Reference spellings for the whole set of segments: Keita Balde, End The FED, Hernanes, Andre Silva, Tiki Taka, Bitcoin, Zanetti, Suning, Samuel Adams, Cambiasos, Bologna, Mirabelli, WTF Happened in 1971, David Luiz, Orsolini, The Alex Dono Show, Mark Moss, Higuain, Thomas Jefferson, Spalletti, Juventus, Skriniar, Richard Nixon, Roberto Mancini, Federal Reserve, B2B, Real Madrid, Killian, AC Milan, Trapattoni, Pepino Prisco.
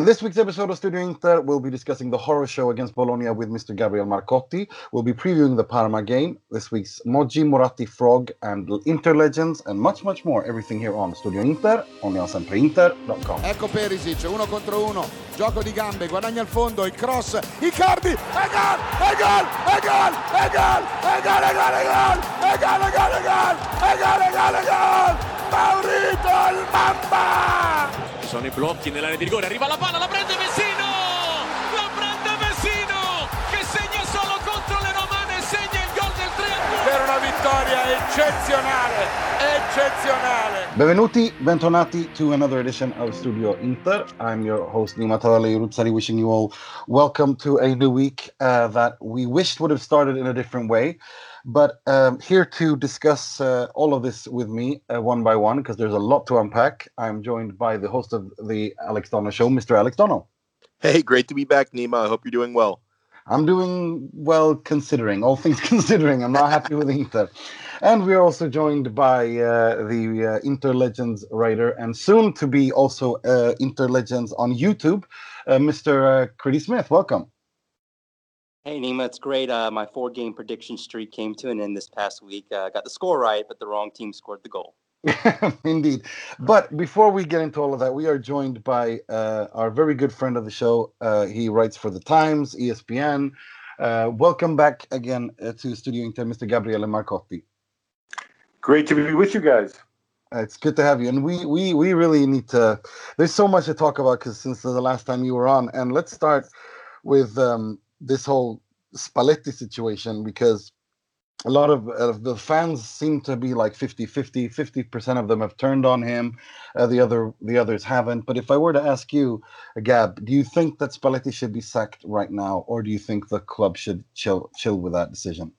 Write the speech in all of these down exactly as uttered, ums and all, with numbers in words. In this week's episode of Studio Inter, we'll be discussing the horror show against Bologna with Mister Gabriele Marcotti. We'll be previewing the Parma game, this week's Moji, Moratti, Frog, and Inter Legends, and much, much more. Everything here on Studio Inter, only on sempre inter dot com. Ecco Perisic, uno contro uno, gioco di gambe, guadagna al fondo, il cross, Icardi, e gol, e gol, e gol, e gol, e gol, e gol, e gol, e gol, e gol, e gol, e gol, e gol, e gol, Maurito il Mamba! Sono I blocchi nell'area di rigore, arriva la palla, la prende Vecino, la prende Vecino, che segna solo contro le Romane e segna il gol del tre a due. Per una vittoria eccezionale, eccezionale. Benvenuti, bentornati to another edition of Studio Inter. I'm your host, Nimatale Ruzzari, wishing you all welcome to a new week uh, that we wished would have started in a different way. But um, here to discuss uh, all of this with me uh, one by one, because there's a lot to unpack, I'm joined by the host of The Alex Dono Show, Mister Alex Dono. Hey, great to be back, Nima. I hope you're doing well. I'm doing well, considering, all things considering. I'm not happy with Inter. And we're also joined by uh, the uh, Inter Legends writer, and soon to be also uh, Inter Legends on YouTube, uh, Mister Uh, Kritty Smith. Welcome. Hey, Nima, it's great. Uh, my four-game prediction streak came to an end this past week. I uh, got the score right, but the wrong team scored the goal. Indeed. But before we get into all of that, we are joined by uh, our very good friend of the show. Uh, he writes for The Times, E S P N. Uh, welcome back again uh, to Studio Inter, Mister Gabriele Marcotti. Great to be with you guys. It's good to have you, and we we we really need to... There's so much to talk about, because since the last time you were on, and let's start with... Um, this whole Spalletti situation, because a lot of uh, the fans seem to be like fifty-fifty, fifty percent of them have turned on him, uh, the other the others haven't. But if I were to ask you, Gab, do you think that Spalletti should be sacked right now, or do you think the club should chill chill with that decision?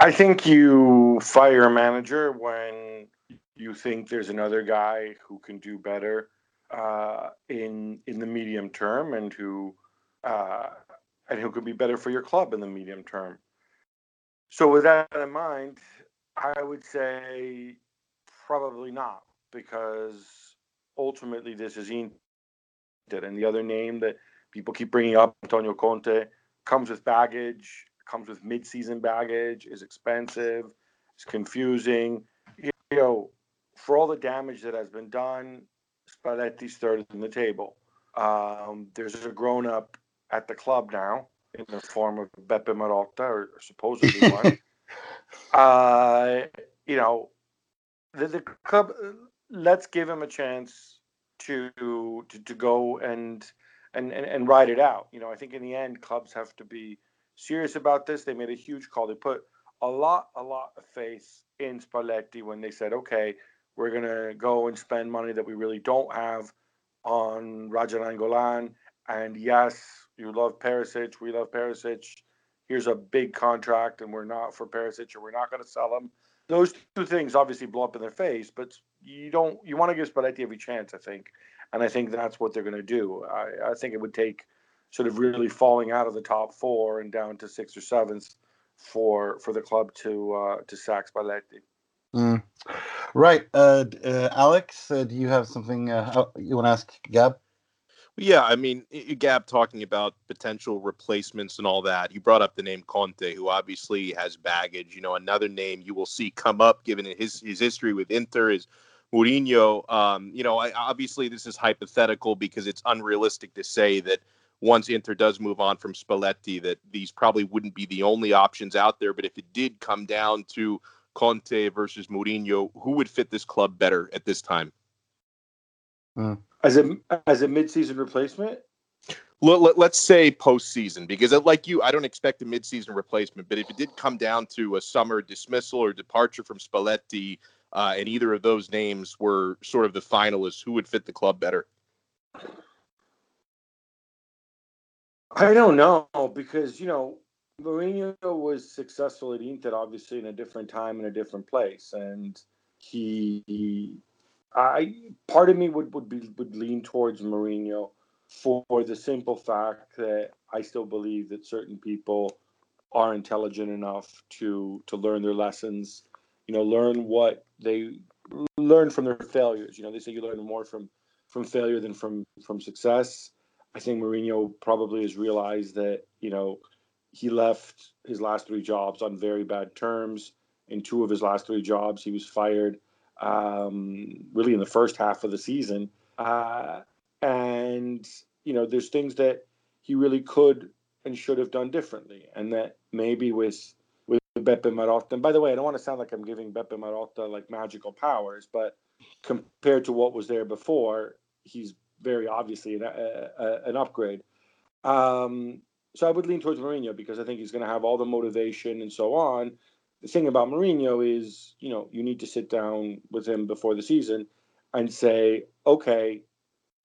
I think you fire a manager when you think there's another guy who can do better uh, in in the medium term, and who Uh, and who could be better for your club in the medium term. So with that in mind, I would say probably not, because ultimately this is Inter. And the other name that people keep bringing up, Antonio Conte, comes with baggage, comes with mid-season baggage, is expensive, is confusing. You know, for all the damage that has been done, Spalletti's third in the table. Um, there's a grown-up at the club now, in the form of Beppe Marotta, or, or supposedly one. Uh, you know, the, the club. Let's give him a chance to to, to go and, and and and ride it out. You know, I think in the end, clubs have to be serious about this. They made a huge call. They put a lot, a lot of faith in Spalletti when they said, "Okay, we're gonna go and spend money that we really don't have on Radja Nainggolan." And yes, you love Perisic. We love Perisic. Here's a big contract, and we're not for Perisic, or we're not going to sell him. Those two things obviously blow up in their face, but you don't. You want to give Spalletti every chance, I think, and I think that's what they're going to do. I, I think it would take sort of really falling out of the top four and down to sixth or seventh for for the club to uh, to sack Spalletti. Mm. Right, uh, uh, Alex, uh, do you have something uh, you want to ask Gab? Yeah, I mean, Gab talking about potential replacements and all that. You brought up the name Conte, who obviously has baggage. You know, another name you will see come up, given his his history with Inter, is Mourinho. Um, you know, I, obviously this is hypothetical, because it's unrealistic to say that once Inter does move on from Spalletti, that these probably wouldn't be the only options out there. But if it did come down to Conte versus Mourinho, who would fit this club better at this time? Mm. As a as a mid-season replacement? Let, let, let's say postseason, because like you, I don't expect a mid-season replacement, but if it did come down to a summer dismissal or departure from Spalletti, uh, and either of those names were sort of the finalists, who would fit the club better? I don't know, because, you know, Mourinho was successful at Inter, obviously, in a different time and a different place, and he... he I part of me would would, be, would lean towards Mourinho for, for the simple fact that I still believe that certain people are intelligent enough to to learn their lessons, you know, learn what they learn from their failures. You know, they say you learn more from from failure than from from success. I think Mourinho probably has realized that, you know, he left his last three jobs on very bad terms. In two of his last three jobs, he was fired um, really in the first half of the season. Uh, and, you know, there's things that he really could and should have done differently. And that maybe with with Beppe Marotta, and by the way, I don't want to sound like I'm giving Beppe Marotta like magical powers, but compared to what was there before, he's very obviously an, a, a, an upgrade. Um, so I would lean towards Mourinho because I think he's going to have all the motivation and so on. The thing about Mourinho is, you know, you need to sit down with him before the season and say, okay,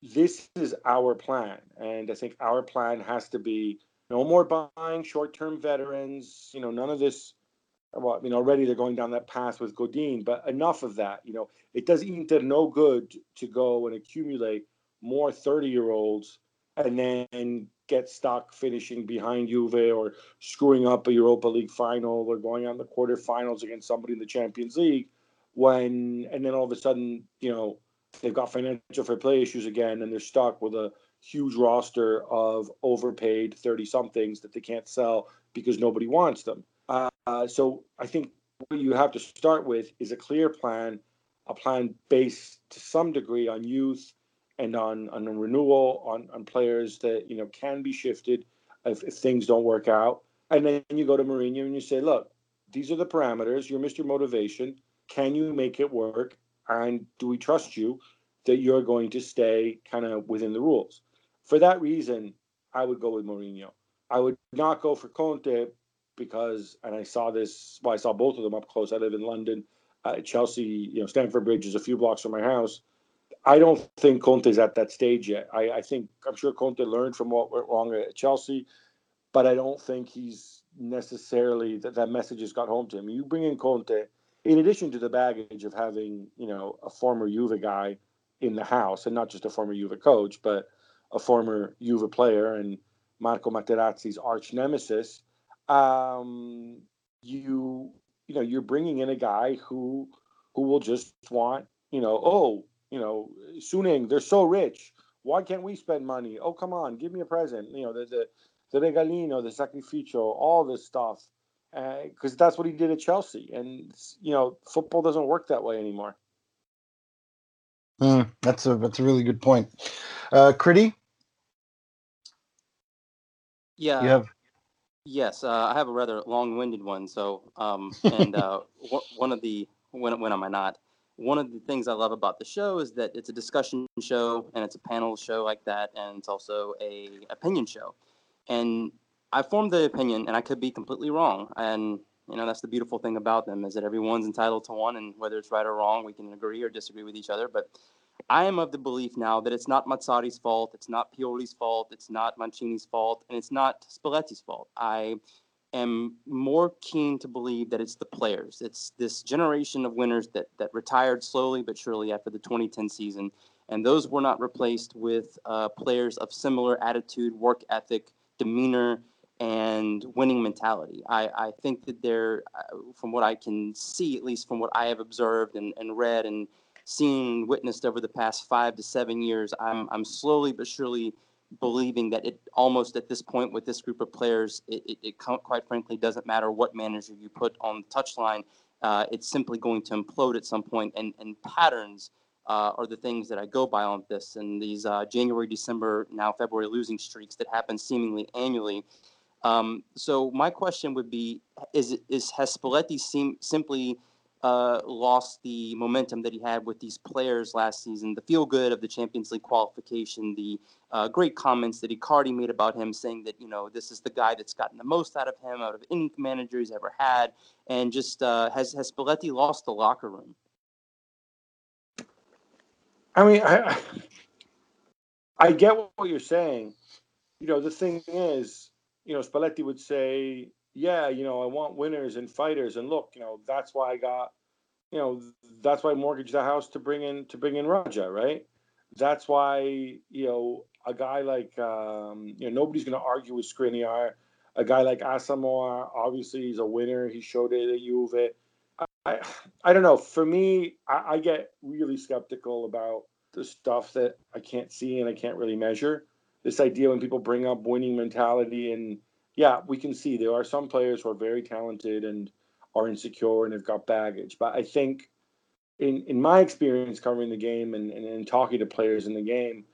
this is our plan. And I think our plan has to be no more buying short-term veterans, you know, none of this. Well, I mean, already they're going down that path with Godin, but enough of that. You know, it does Inter no good to go and accumulate more thirty-year-olds and then get stuck finishing behind Juve or screwing up a Europa League final or going on the quarterfinals against somebody in the Champions League when, and then all of a sudden, you know, they've got financial fair play issues again and they're stuck with a huge roster of overpaid thirty-somethings that they can't sell because nobody wants them. Uh, so I think what you have to start with is a clear plan, a plan based to some degree on youth and on, on renewal, on, on players that, you know, can be shifted if, if things don't work out. And then you go to Mourinho and you say, look, these are the parameters. You're Mister Motivation. Can you make it work? And do we trust you that you're going to stay kind of within the rules? For that reason, I would go with Mourinho. I would not go for Conte because, and I saw this, well, I saw both of them up close. I live in London, uh, Chelsea, you know, Stamford Bridge is a few blocks from my house. I don't think Conte's at that stage yet. I, I think, I'm sure Conte learned from what went wrong at Chelsea, but I don't think he's necessarily, that, that message has got home to him. You bring in Conte, in addition to the baggage of having, you know, a former Juve guy in the house, and not just a former Juve coach, but a former Juve player and Marco Materazzi's arch nemesis, um, you, you know, you're bringing in a guy who, who will just want, you know, oh, you know, Suning, they're so rich. Why can't we spend money? Oh, come on, give me a present. You know, the the, the regalino, the sacrificio, all this stuff. Because uh, that's what he did at Chelsea. And, you know, football doesn't work that way anymore. Mm, that's a that's a really good point. Uh, Kritty? Yeah. You have... Yes, uh, I have a rather long-winded one. So, um, and uh, one of the, when, when am I not? One of the things I love about the show is that it's a discussion show and it's a panel show like that, and it's also a opinion show. And I formed the opinion, and I could be completely wrong. And, you know, that's the beautiful thing about them is that everyone's entitled to one, and whether it's right or wrong, we can agree or disagree with each other. But I am of the belief now that it's not Mazzari's fault, it's not Pioli's fault, it's not Mancini's fault, and it's not Spalletti's fault. I am more keen to believe that it's the players. It's this generation of winners that that retired slowly but surely after the twenty ten season, and those were not replaced with uh, players of similar attitude, work ethic, demeanor, and winning mentality. I, I think that they're, from what I can see, at least from what I have observed and, and read and seen, witnessed over the past five to seven years, I'm I'm slowly but surely believing that it almost at this point with this group of players, it, it, it quite frankly doesn't matter what manager you put on the touchline. Uh, it's simply going to implode at some point, and, and patterns uh, are the things that I go by on this. And these uh, January, December, now February losing streaks that happen seemingly annually. Um, so my question would be, is, is has Spalletti seem, simply uh, lost the momentum that he had with these players last season, the feel-good of the Champions League qualification, the uh, great comments that Icardi made about him, saying that, you know, this is the guy that's gotten the most out of him, out of any manager he's ever had, and just uh, has, has Spalletti lost the locker room? I mean, I, I get what you're saying. You know, the thing is, you know, Spalletti would say, yeah, you know, I want winners and fighters. And look, you know, that's why I got, you know, that's why I mortgaged the house to bring in, to bring in Radja, right? That's why, you know, a guy like, um, you know, nobody's going to argue with Skriniar. A guy like Asamoah, obviously he's a winner. He showed it at Juve. I, I don't know. For me, I, I get really skeptical about the stuff that I can't see and I can't really measure. This idea when people bring up winning mentality, and yeah, we can see there are some players who are very talented and are insecure and have got baggage. But I think in, in my experience covering the game and, and, and talking to players in the game,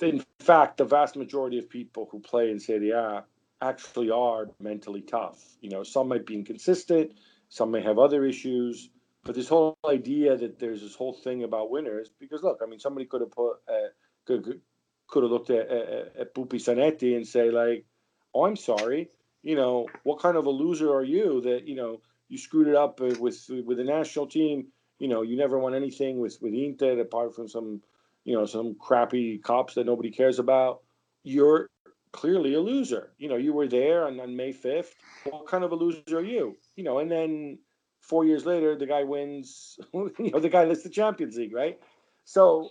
in fact, the vast majority of people who play in Serie A actually are mentally tough. You know, some might be inconsistent, some may have other issues, but this whole idea that there's this whole thing about winners, because look, I mean, somebody could have put, uh, could, could have looked at, at, at Pupi Zanetti and say like, oh, I'm sorry, you know, what kind of a loser are you that, you know, you screwed it up with, with the national team, you know, you never won anything with, with Inter apart from some, you know, some crappy cops that nobody cares about. You're clearly a loser. You know, you were there on, on May fifth. What kind of a loser are you? You know, and then four years later, the guy wins, you know, the guy lifts the Champions League, right? So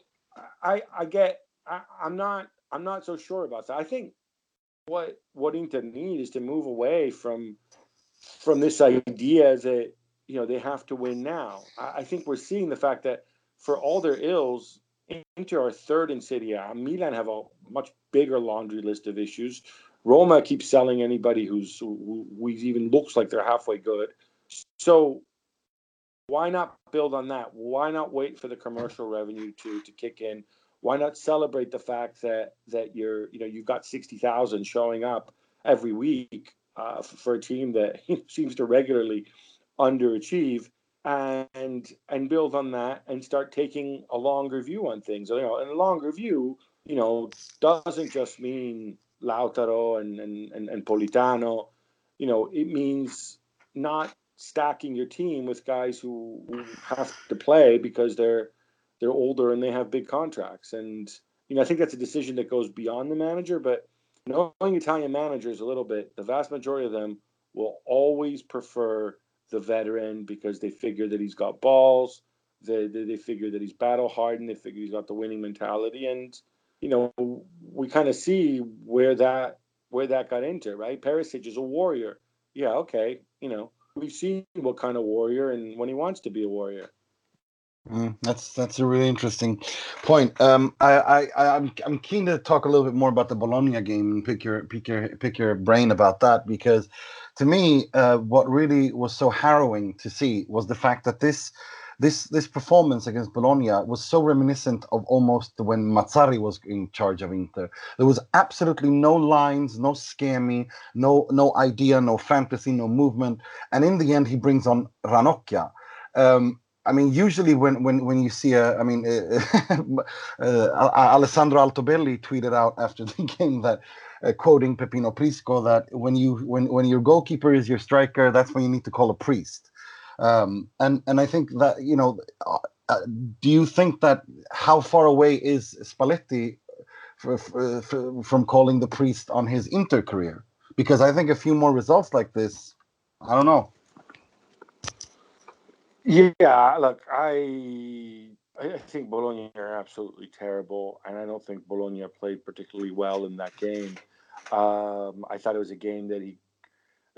I I get, I, I'm not, I'm not so sure about that. I think what, what Inter need is to move away from, from this idea that, you know, they have to win now. I, I think we're seeing the fact that for all their ills, Inter are third in Serie A. Milan have a much bigger laundry list of issues. Roma keeps selling anybody who's who, who even looks like they're halfway good. So why not build on that? Why not wait for the commercial revenue to to kick in? Why not celebrate the fact that that you're you know you've got sixty thousand showing up every week uh, for a team that seems to regularly underachieve? And and build on that and start taking a longer view on things. You know, and a longer view, you know, doesn't just mean Lautaro and, and, and, and Politano. You know, it means not stacking your team with guys who have to play because they're they're older and they have big contracts. And you know, I think that's a decision that goes beyond the manager. But knowing Italian managers a little bit, the vast majority of them will always prefer the veteran because they figure that he's got balls, they, they, they figure that he's battle-hardened, they figure he's got the winning mentality. And, you know, we kind of see where that where that got into, right? Perisic is a warrior. Yeah, okay, you know, we've seen what kind of warrior and when he wants to be a warrior. Mm, that's that's a really interesting point. Um, I, I I'm I'm keen to talk a little bit more about the Bologna game and pick your pick your pick your brain about that, because to me, uh, what really was so harrowing to see was the fact that this this this performance against Bologna was so reminiscent of almost when Mazzari was in charge of Inter. There was absolutely no lines, no scheme, no no idea, no fantasy, no movement, and in the end, he brings on Ranocchia. Um, I mean, usually when, when, when you see a, I mean, uh, uh, Alessandro Altobelli tweeted out after the game that, uh, quoting Pepino Prisco, that when you when when your goalkeeper is your striker, that's when you need to call a priest. Um, and and I think that, you know, uh, do you think that how far away is Spalletti for, for, for, from calling the priest on his Inter career? Because I think a few more results like this, I don't know. Yeah, look, I I think Bologna are absolutely terrible, and I don't think Bologna played particularly well in that game. Um, I thought it was a game that he,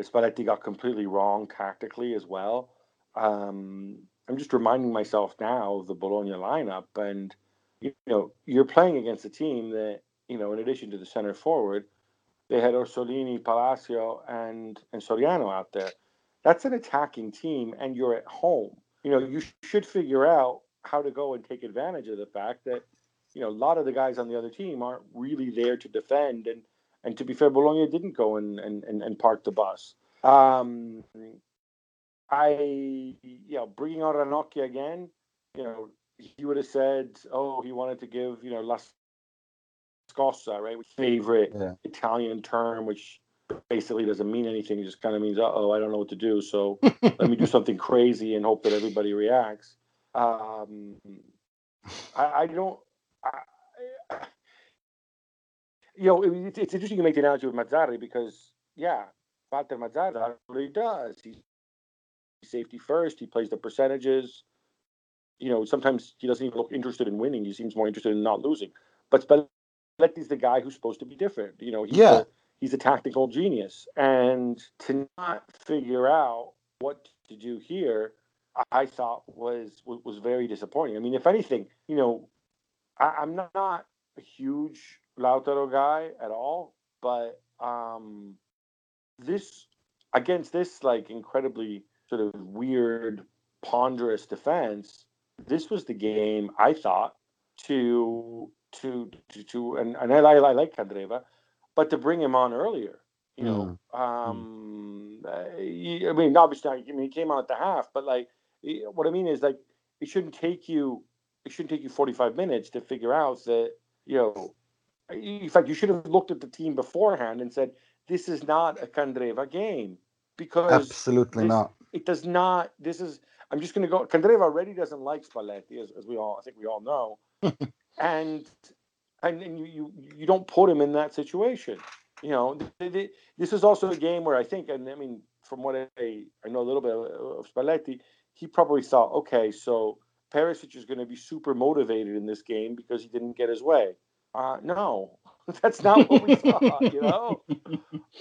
Spalletti got completely wrong tactically as well. Um, I'm just reminding myself now of the Bologna lineup, and you know, you're playing against a team that, you know, in addition to the center forward, they had Orsolini, Palacio, and and Soriano out there. That's an attacking team, and you're at home. You know, you sh- should figure out how to go and take advantage of the fact that, you know, a lot of the guys on the other team aren't really there to defend. And, and to be fair, Bologna didn't go and, and, and park the bus. Um, I, you know, bringing out Ranocchia again, you know, he would have said, oh, he wanted to give, you know, La Scossa, right, favorite yeah. Italian term, which basically doesn't mean anything. It just kind of means, uh-oh, I don't know what to do, so let me do something crazy and hope that everybody reacts. Um, I, I don't... I, you know, it, it's, it's interesting you make the analogy with Mazzari because, yeah, Walter Mazzari, that's what he does. He's safety first. He plays the percentages. You know, sometimes he doesn't even look interested in winning. He seems more interested in not losing. But Spalletti's the guy who's supposed to be different. You know, he's yeah. the, He's a tactical genius. And to not figure out what to do here, I thought was was very disappointing. I mean, if anything, you know, I, I'm not a huge Lautaro guy at all, but um, this against this like incredibly sort of weird, ponderous defense, this was the game I thought to to to, to and, and I, I like Candreva, but to bring him on earlier. You know, mm. um, I mean, obviously, I mean, he came out at the half, but like, what I mean is, like, it shouldn't take you, it shouldn't take you forty-five minutes to figure out that, you know, in fact, you should have looked at the team beforehand and said, this is not a Candreva game, because absolutely this, not. It does not. This is. I'm just going to go. Candreva already doesn't like Spalletti, as, as we all, I think we all know, and and, and you, you you don't put him in that situation. You know, this is also a game where I think, and I mean, from what I, I know a little bit of Spalletti, he probably thought, okay, so Perisic is going to be super motivated in this game because he didn't get his way. Uh, no, that's not what we saw, you know?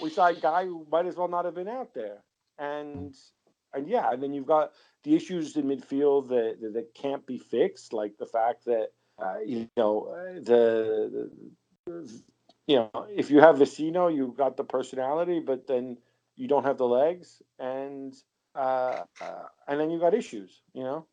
We saw a guy who might as well not have been out there. And, and yeah, and then you've got the issues in midfield that, that can't be fixed, like the fact that, uh, you know, the... the You know, if you have Vecino, you've got the personality, but then you don't have the legs, and uh, uh, and then you got issues, you know.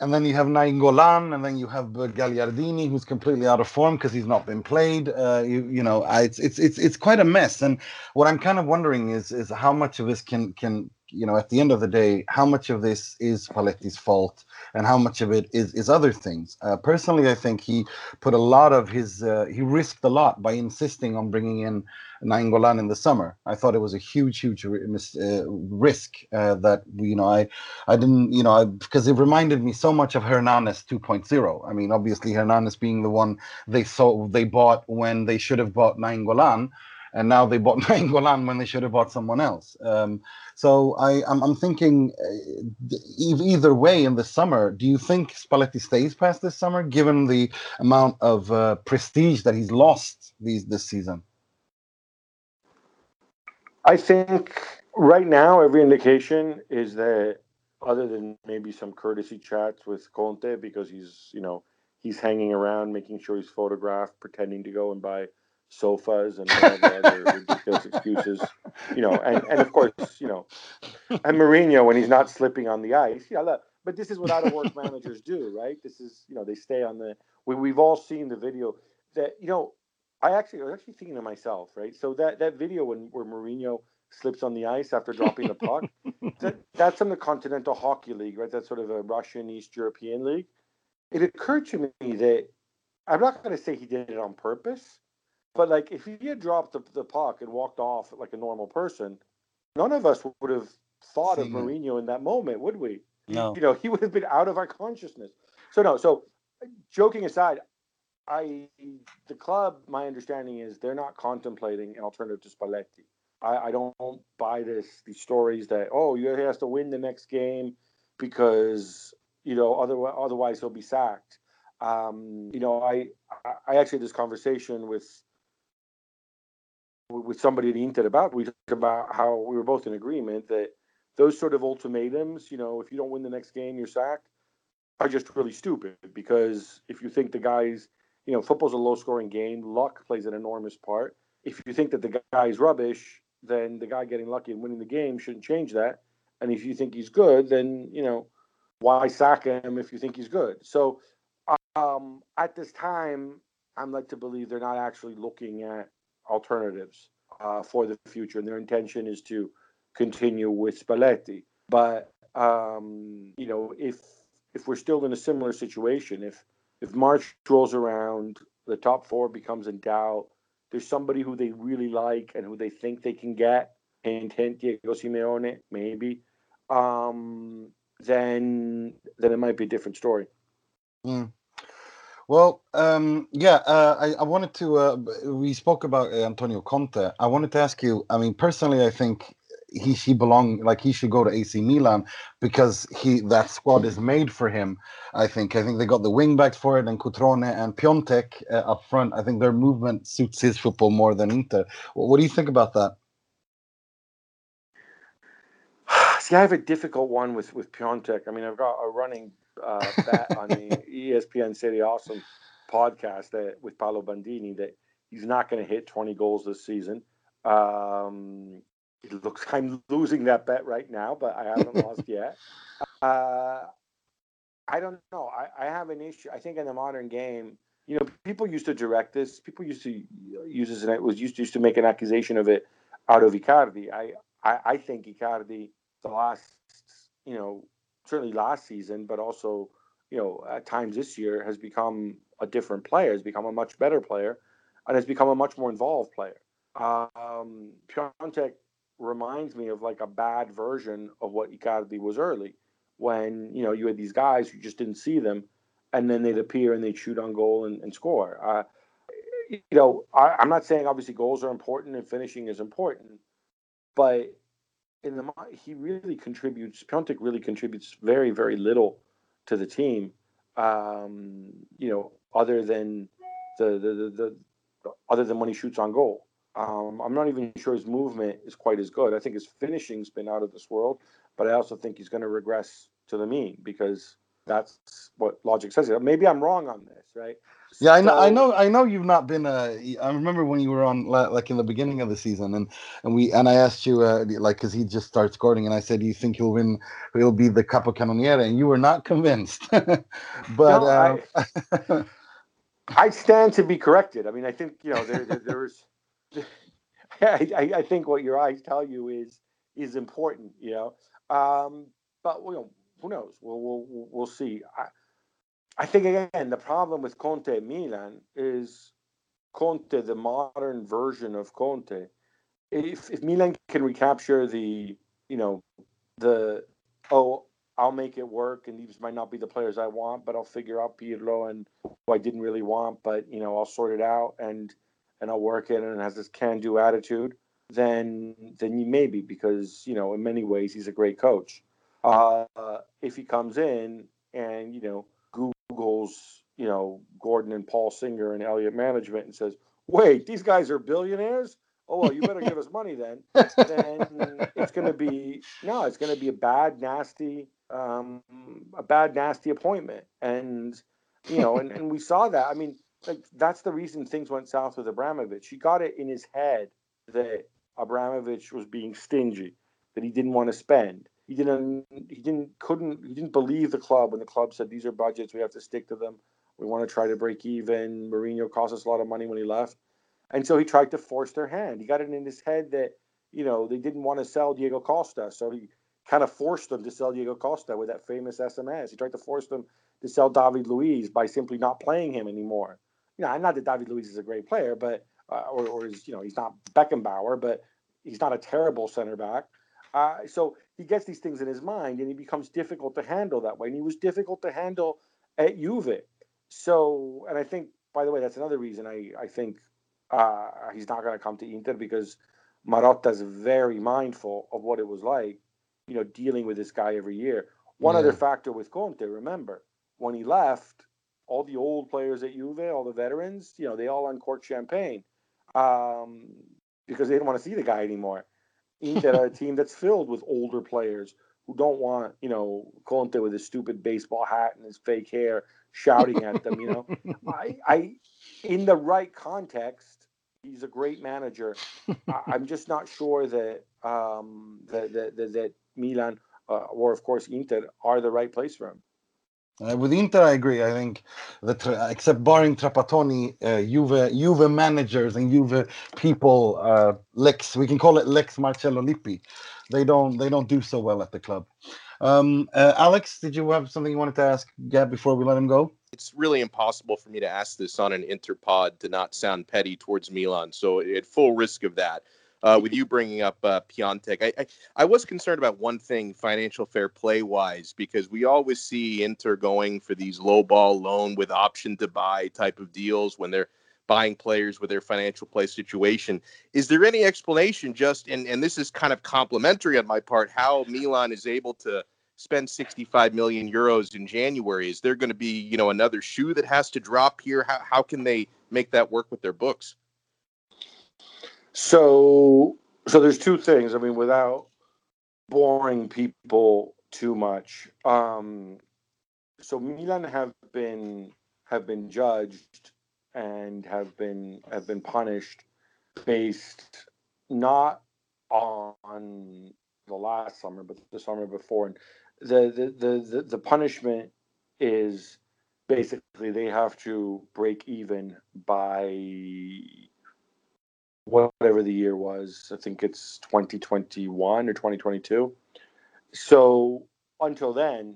And then you have Nainggolan, and then you have uh, Gagliardini, who's completely out of form because he's not been played. Uh, you, you know, I, it's it's it's it's quite a mess. And what I'm kind of wondering is is how much of this can can. You know, at the end of the day, how much of this is Spalletti's fault and how much of it is, is other things? Uh, personally, I think he put a lot of his, uh, he risked a lot by insisting on bringing in Nainggolan in the summer. I thought it was a huge, huge uh, risk uh, that, you know, I I didn't, you know, I, because it reminded me so much of Hernanes two point oh. I mean, obviously, Hernanes being the one they sold, they bought when they should have bought Nainggolan. And now they bought Nainggolan when they should have bought someone else. Um, so I, I'm, I'm thinking uh, either way in the summer, do you think Spalletti stays past this summer, given the amount of uh, prestige that he's lost these this season? I think right now every indication is that, other than maybe some courtesy chats with Conte, because he's, you know, he's hanging around, making sure he's photographed, pretending to go and buy sofas and other ridiculous excuses, you know, and, and of course, you know, and Mourinho when he's not slipping on the ice, yeah. Look, but this is what out of work managers do, right? This is, you know, they stay on the. We we've all seen the video that, you know, I actually I was actually thinking to myself, right? So that that video when where Mourinho slips on the ice after dropping the puck, that, that's from the Continental Hockey League, right? That's sort of a Russian East European league. It occurred to me that I'm not going to say he did it on purpose. But, like, if he had dropped the, the puck and walked off like a normal person, none of us would have thought Same. of Mourinho in that moment, would we? No. You know, he would have been out of our consciousness. So, no, so joking aside, I the club, my understanding is they're not contemplating an alternative to Spalletti. I, I don't buy this, these stories that, oh, he has to win the next game because, you know, otherwise, otherwise he'll be sacked. Um, you know, I, I actually had this conversation with, with somebody at Inter about, we talked about how we were both in agreement that those sort of ultimatums, you know, if you don't win the next game, you're sacked, are just really stupid. Because if you think the guys, you know, football's a low-scoring game, luck plays an enormous part. If you think that the guy's rubbish, then the guy getting lucky and winning the game shouldn't change that. And if you think he's good, then, you know, why sack him if you think he's good? So um, at this time, I'm led to believe they're not actually looking at alternatives uh, for the future, and their intention is to continue with Spalletti. But um, you know, if if we're still in a similar situation, if if March rolls around, the top four becomes in doubt. There's somebody who they really like and who they think they can get, hint, hint, Diego Simeone, maybe. Um, then then it might be a different story. Mm. Well, um, yeah, uh, I, I wanted to, uh, we spoke about uh, Antonio Conte. I wanted to ask you, I mean, personally, I think he, he belong, like he should go to A C Milan because he that squad is made for him, I think. I think they got the wing backs for it, and Cutrone and Piontek uh, up front. I think their movement suits his football more than Inter. What, what do you think about that? See, I have a difficult one with, with Piontek. I mean, I've got a running uh, bet on the E S P N Serie A Awesome podcast that, with Paolo Bandini, that he's not going to hit twenty goals this season. Um, it looks I'm losing that bet right now, but I haven't lost yet. Uh, I don't know. I, I have an issue. I think in the modern game, you know, people used to direct this. People used to use this, and it was used to, used to make an accusation of it out of Icardi. I, I, I think Icardi, the last, you know, certainly last season, but also, you know, at times this year, has become a different player, has become a much better player, and has become a much more involved player. Um, Piontek reminds me of like a bad version of what Icardi was early, when, you know, you had these guys who just didn't see them, and then they'd appear and they'd shoot on goal and, and score. Uh, you know, I, I'm not saying obviously goals are important and finishing is important, but in the he really contributes. Piontek really contributes very, very little to the team. Um, you know, other than the, the the the other than when he shoots on goal. Um, I'm not even sure his movement is quite as good. I think his finishing's been out of this world, but I also think he's going to regress to the mean, because that's what logic says. Maybe I'm wrong on this, right? Yeah, so, I know, I know, I know. You've not been. Uh, I remember when you were on, like in the beginning of the season, and and we and I asked you, uh, like, because he just started scoring, and I said, "Do you think he'll win? He'll be the capocannoniere?" And you were not convinced. but no, uh, I, I stand to be corrected. I mean, I think you know there, there, there's. I, I think what your eyes tell you is is important, you know. Um, but you know, who knows? We'll we'll we'll see. I, I think again, the problem with Conte at Milan is Conte, the modern version of Conte. If if Milan can recapture the you know the oh I'll make it work, and these might not be the players I want, but I'll figure out Pirlo and who I didn't really want, but you know I'll sort it out and. and I'll work it, and has this can-do attitude, then then you maybe, because, you know, in many ways, he's a great coach. Uh, if he comes in and, you know, Googles, you know, Gordon and Paul Singer and Elliott Management and says, wait, these guys are billionaires? Oh, well, you better give us money then. Then it's going to be, no, it's going to be a bad, nasty, um, a bad, nasty appointment. And, you know, and, and we saw that. I mean, like, that's the reason things went south with Abramovich. He got it in his head that Abramovich was being stingy, that he didn't want to spend. He didn't. He didn't. Couldn't. He didn't believe the club when the club said these are budgets. We have to stick to them. We want to try to break even. Mourinho cost us a lot of money when he left, and so he tried to force their hand. He got it in his head that you know they didn't want to sell Diego Costa, so he kind of forced them to sell Diego Costa with that famous S M S. He tried to force them to sell David Luiz by simply not playing him anymore. You know, not that David Luiz is a great player, but uh, or, or is you know he's not Beckenbauer, but he's not a terrible center back. Uh, so he gets these things in his mind, and he becomes difficult to handle that way. And he was difficult to handle at Juve. So, and I think, by the way, that's another reason I I think uh, he's not going to come to Inter, because Marotta's very mindful of what it was like, you know, dealing with this guy every year. One yeah. other factor with Conte, remember when he left. All the old players at Juve, all the veterans, you know, they all uncorked champagne um, because they didn't want to see the guy anymore. Inter are a team that's filled with older players who don't want, you know, Conte with his stupid baseball hat and his fake hair shouting at them, you know. I, I, in the right context, he's a great manager. I, I'm just not sure that um, that, that, that, that Milan uh, or, of course, Inter are the right place for him. Uh, with Inter, I agree. I think that, uh, except barring Trapattoni, uh, Juve, Juve managers and Juve people, uh, Lex, we can call it Lex Marcello Lippi. They don't, they don't do so well at the club. Um, uh, Alex, did you have something you wanted to ask Gab before we let him go? It's really impossible for me to ask this on an Inter pod to not sound petty towards Milan. So at full risk of that. Uh, with you bringing up uh, Piontek, I, I I was concerned about one thing, financial fair play wise, because we always see Inter going for these low ball loan with option to buy type of deals when they're buying players with their financial play situation. Is there any explanation just, and, and this is kind of complimentary on my part, how Milan is able to spend sixty-five million euros in January? Is there going to be, you know, another shoe that has to drop here? How how can they make that work with their books? So, so there's two things. I mean, without boring people too much. Um, so Milan have been have been judged and have been have been punished based not on the last summer, but the summer before. And the the the, the punishment is basically they have to break even by whatever the year was. I think it's twenty twenty-one or twenty twenty-two. So until then,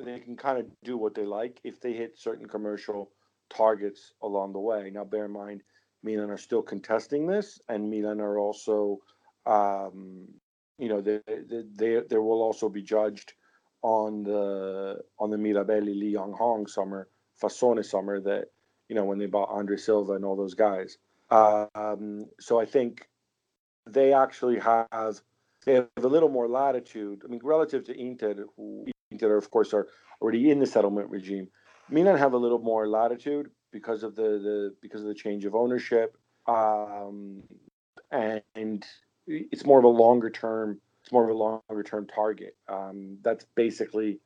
they can kind of do what they like if they hit certain commercial targets along the way. Now, bear in mind, Milan are still contesting this, and Milan are also, um, you know, they, they they they will also be judged on the on the Mirabelli Li Yonghong summer, Fassone summer that, you know, when they bought Andre Silva and all those guys. Um, so I think they actually have they have a little more latitude. I mean, relative to Inter, who Inter, of course, are already in the settlement regime. Milan have a little more latitude because of the, the because of the change of ownership, um, and it's more of a longer term. It's more of a longer term target. Um, that's basically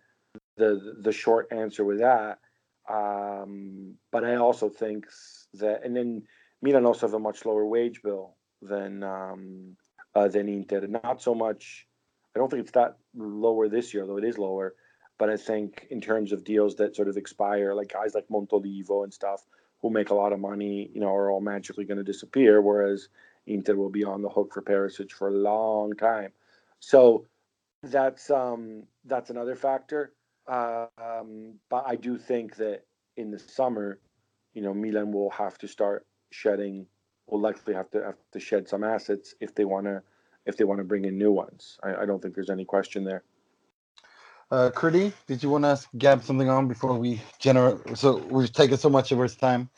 the the short answer with that. Um, but I also think that, and then Milan also have a much lower wage bill than um, uh, than Inter. Not so much. I don't think it's that lower this year, though it is lower. But I think in terms of deals that sort of expire, like guys like Montolivo and stuff who make a lot of money, you know, are all magically going to disappear, whereas Inter will be on the hook for Perisic for a long time. So that's um, that's another factor. Uh, um, but I do think that in the summer, you know, Milan will have to start shedding, will likely have to have to shed some assets if they want to if they want to bring in new ones. I, I don't think there's any question there. Uh, Kritty, did you want to ask Gab something on before we generate? So we've taken so much of his time.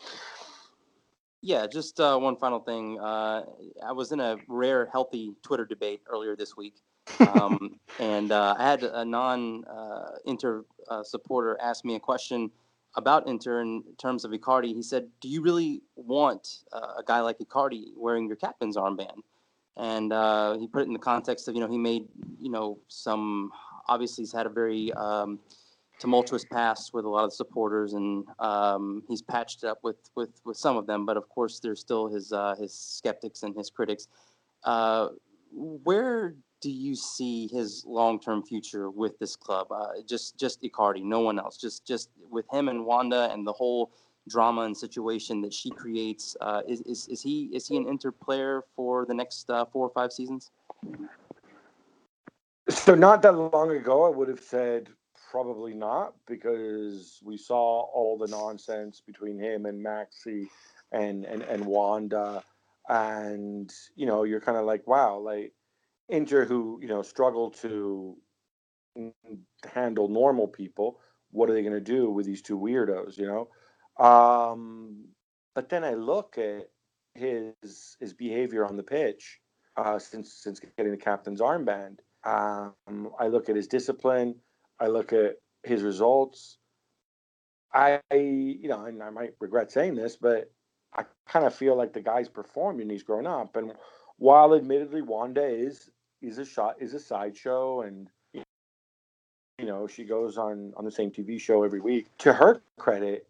Yeah, just uh, one final thing. Uh, I was in a rare, healthy Twitter debate earlier this week, um, and uh, I had a non-Inter uh, uh, supporter ask me a question about Inter in terms of Icardi. He said, "Do you really want uh, a guy like Icardi wearing your captain's armband?" And uh, he put it in the context of, you know, he made, you know, some. Obviously, he's had a very um, tumultuous past with a lot of supporters, and um, he's patched it up with, with, with some of them. But of course, there's still his uh, his skeptics and his critics. Uh, where do you see his long-term future with this club? Uh, just just Icardi, no one else. Just just with him and Wanda and the whole drama and situation that she creates. Uh, is, is is he is he an Inter player for the next uh, four or five seasons? So not that long ago, I would have said probably not, because we saw all the nonsense between him and Maxi and, and, and Wanda. And, you know, you're kind of like, wow, like Inter, who, you know, struggle to handle normal people. What are they going to do with these two weirdos, you know? Um, but then I look at his his behavior on the pitch uh, since since getting the captain's armband. Um, I look at his discipline. I look at his results. I, you know, and I might regret saying this, but I kind of feel like the guy's performed and he's grown up. And while admittedly Wanda is is a shot is a sideshow, and you know she goes on on the same T V show every week. To her credit,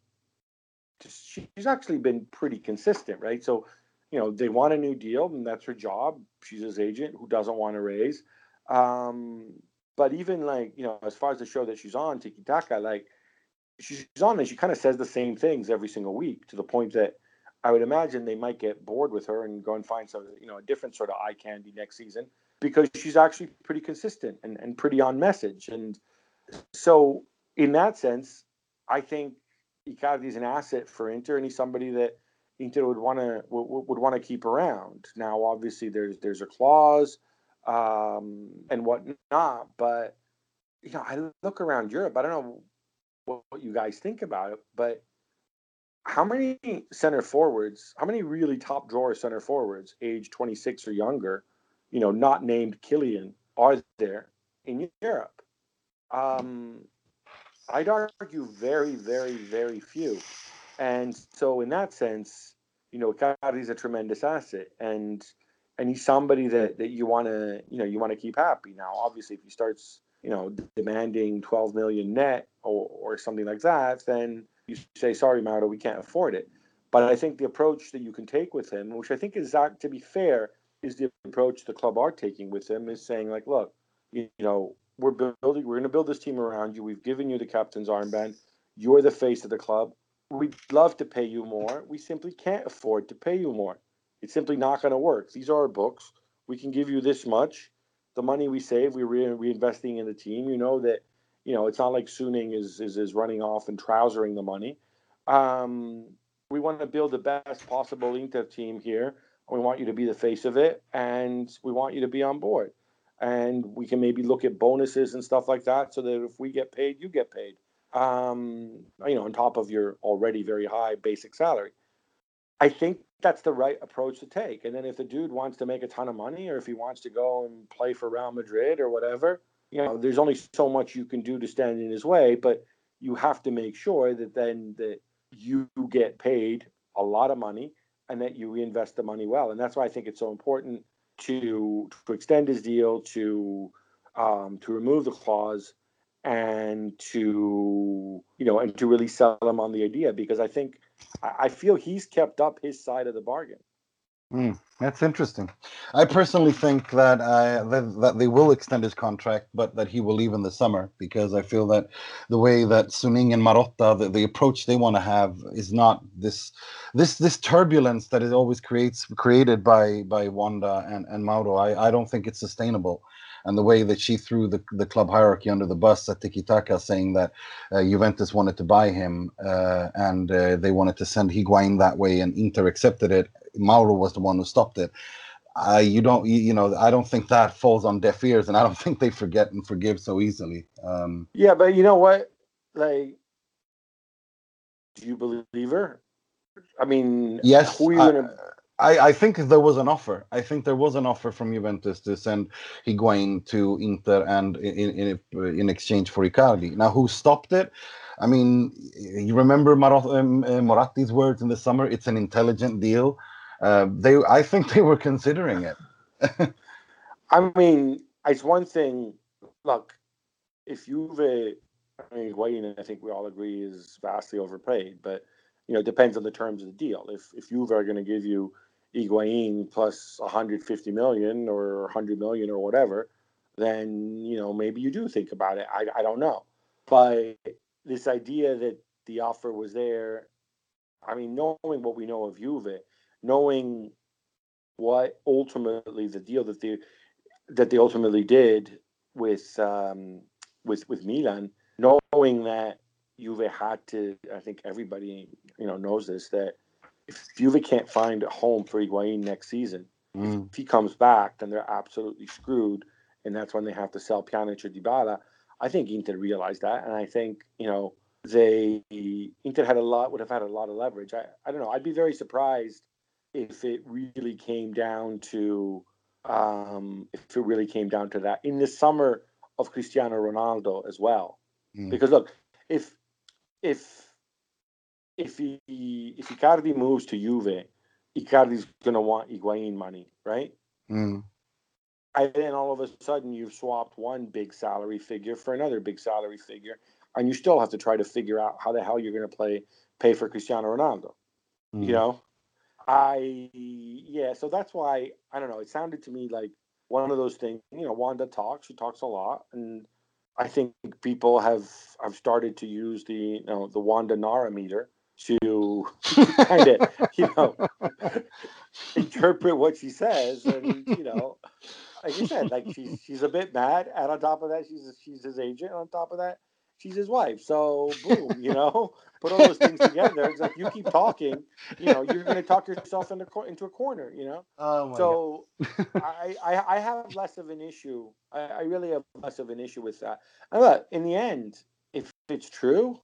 she's actually been pretty consistent, right? So, you know, they want a new deal, and that's her job. She's his agent who doesn't want to raise. Um, but even like, you know, as far as the show that she's on, Tiki Taka, like she's on and she kind of says the same things every single week, to the point that I would imagine they might get bored with her and go and find some, you know, a different sort of eye candy next season, because she's actually pretty consistent and, and pretty on message. And so in that sense, I think Icardi is an asset for Inter, and he's somebody that Inter would want to, would, would want to keep around. Now, obviously there's, there's a clause. Um, and whatnot, but you know, I look around Europe. I don't know what, what you guys think about it, but how many center forwards, how many really top drawer center forwards, age twenty-six or younger, you know, not named Killian, are there in Europe? Um, I'd argue very, very, very few. And so, in that sense, you know, Icardi's a tremendous asset, and. and he's somebody that, that you want to, you know, you want to keep happy. Now, obviously, if he starts, you know, demanding twelve million net or, or something like that, then you say, sorry, Mauro, we can't afford it. But I think the approach that you can take with him, which I think is, to be fair, is the approach the club are taking with him, is saying, like, look, you know, we're building, we're going to build this team around you. We've given you the captain's armband. You're the face of the club. We'd love to pay you more. We simply can't afford to pay you more. It's simply not going to work. These are our books. We can give you this much. The money we save, we're re- reinvesting in the team. You know that, you know, it's not like Suning is is, is running off and trousering the money. Um, we want to build the best possible Inter team here. We want you to be the face of it, and we want you to be on board. And we can maybe look at bonuses and stuff like that, so that if we get paid, you get paid. Um, you know, on top of your already very high basic salary. I think that's the right approach to take. And then if the dude wants to make a ton of money, or if he wants to go and play for Real Madrid or whatever, you know, there's only so much you can do to stand in his way, but you have to make sure that then that you get paid a lot of money and that you reinvest the money well. And that's why I think it's so important to to extend his deal, to um, to remove the clause, and to, you know, and to really sell him on the idea, because I think, I feel he's kept up his side of the bargain. Mm, that's interesting. I personally think that, uh, that that they will extend his contract, but that he will leave in the summer, because I feel that the way that Suning and Marotta, the, the approach they want to have is not this this this turbulence that is always creates created by by Wanda and, and Mauro. I, I don't think it's sustainable. And the way that she threw the, the club hierarchy under the bus at Tiki Taka, saying that uh, Juventus wanted to buy him uh, and uh, they wanted to send Higuain that way, and Inter accepted it. Mauro was the one who stopped it. Uh, you don't, you, you know, I don't think that falls on deaf ears, and I don't think they forget and forgive so easily. Um, yeah, but you know what? Like, do you believe her? I mean, yes. Who are you I, gonna... I, I think there was an offer. I think there was an offer from Juventus to send Higuain to Inter, and in in, in exchange for Icardi. Now, who stopped it? I mean, you remember Marot- um, uh, Moratti's words in the summer? It's an intelligent deal. Uh, they, I think, they were considering it. I mean, it's one thing. Look, if Juve, I mean, Higuain, I think we all agree, is vastly overpaid. But you know, it depends on the terms of the deal. If if Juve are going to give you Higuain plus one hundred fifty million or one hundred million or whatever, then, you know, maybe you do think about it. I, I don't know. But this idea that the offer was there, I mean, knowing what we know of Juve, knowing what ultimately the deal that they, that they ultimately did with, um, with, with Milan, knowing that Juve had to, I think everybody, you know, knows this, that if Juve can't find a home for Higuain next season, mm. if he comes back, then they're absolutely screwed, and that's when they have to sell Pjanic or Dybala. I think Inter realized that, and I think, you know, they Inter had a lot would have had a lot of leverage. I, I don't know. I'd be very surprised if it really came down to um, if it really came down to that in the summer of Cristiano Ronaldo as well, mm. because look, if if If he, if Icardi moves to Juve, Icardi's going to want Higuain money, right? Mm. And then all of a sudden you've swapped one big salary figure for another big salary figure, and you still have to try to figure out how the hell you're going to play pay for Cristiano Ronaldo. Mm. You know? I, yeah, so that's why, I don't know, it sounded to me like one of those things, you know, Wanda talks, she talks a lot, and I think people have, have started to use the, you know, the Wanda Nara meter to kind of, you know, interpret what she says, and you know, like you said, like she's she's a bit mad, and on top of that, she's she's his agent, and on top of that, she's his wife. So boom, you know, put all those things together. It's like you keep talking, you know, you're going to talk yourself into into a corner, you know. Oh my so God. I, I I have less of an issue. I, I really have less of an issue with that. And look, in the end, if it's true.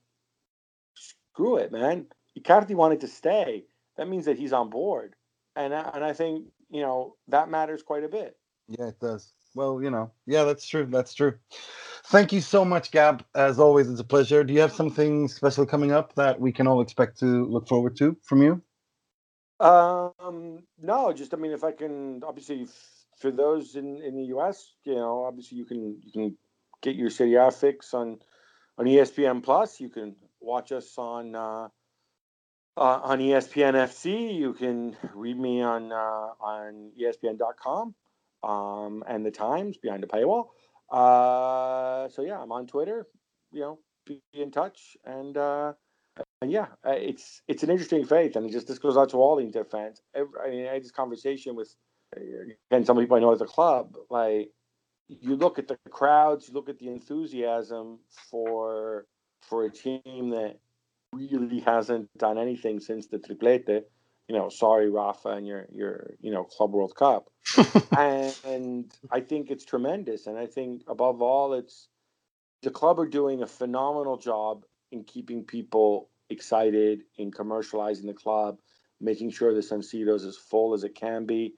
Screw it, man. Icardi wanted to stay. That means that he's on board. And I, and I think, you know, that matters quite a bit. Yeah, it does. Well, you know, yeah, that's true. That's true. Thank you so much, Gab. As always, it's a pleasure. Do you have something special coming up that we can all expect to look forward to from you? Um, no, just, I mean, if I can, obviously, if, for those in, in the U S, you know, obviously you can you can get your Serie A fix on on E S P N Plus. You can watch us on uh, uh, on E S P N F C. You can read me on uh, on E S P N dot com um, and The Times behind the paywall. Uh, so yeah, I'm on Twitter. You know, be in touch, and uh, and yeah, it's it's an interesting faith, and it just this goes out to all the Inter fans. Every, I mean, I had this conversation with. And some people I know at the club, like, you look at the crowds, you look at the enthusiasm for for a team that really hasn't done anything since the triplete. You know, sorry, Rafa, and your your you know Club World Cup, and, and I think it's tremendous. And I think above all, it's the club are doing a phenomenal job in keeping people excited, in commercializing the club, making sure the San Siro is as full as it can be.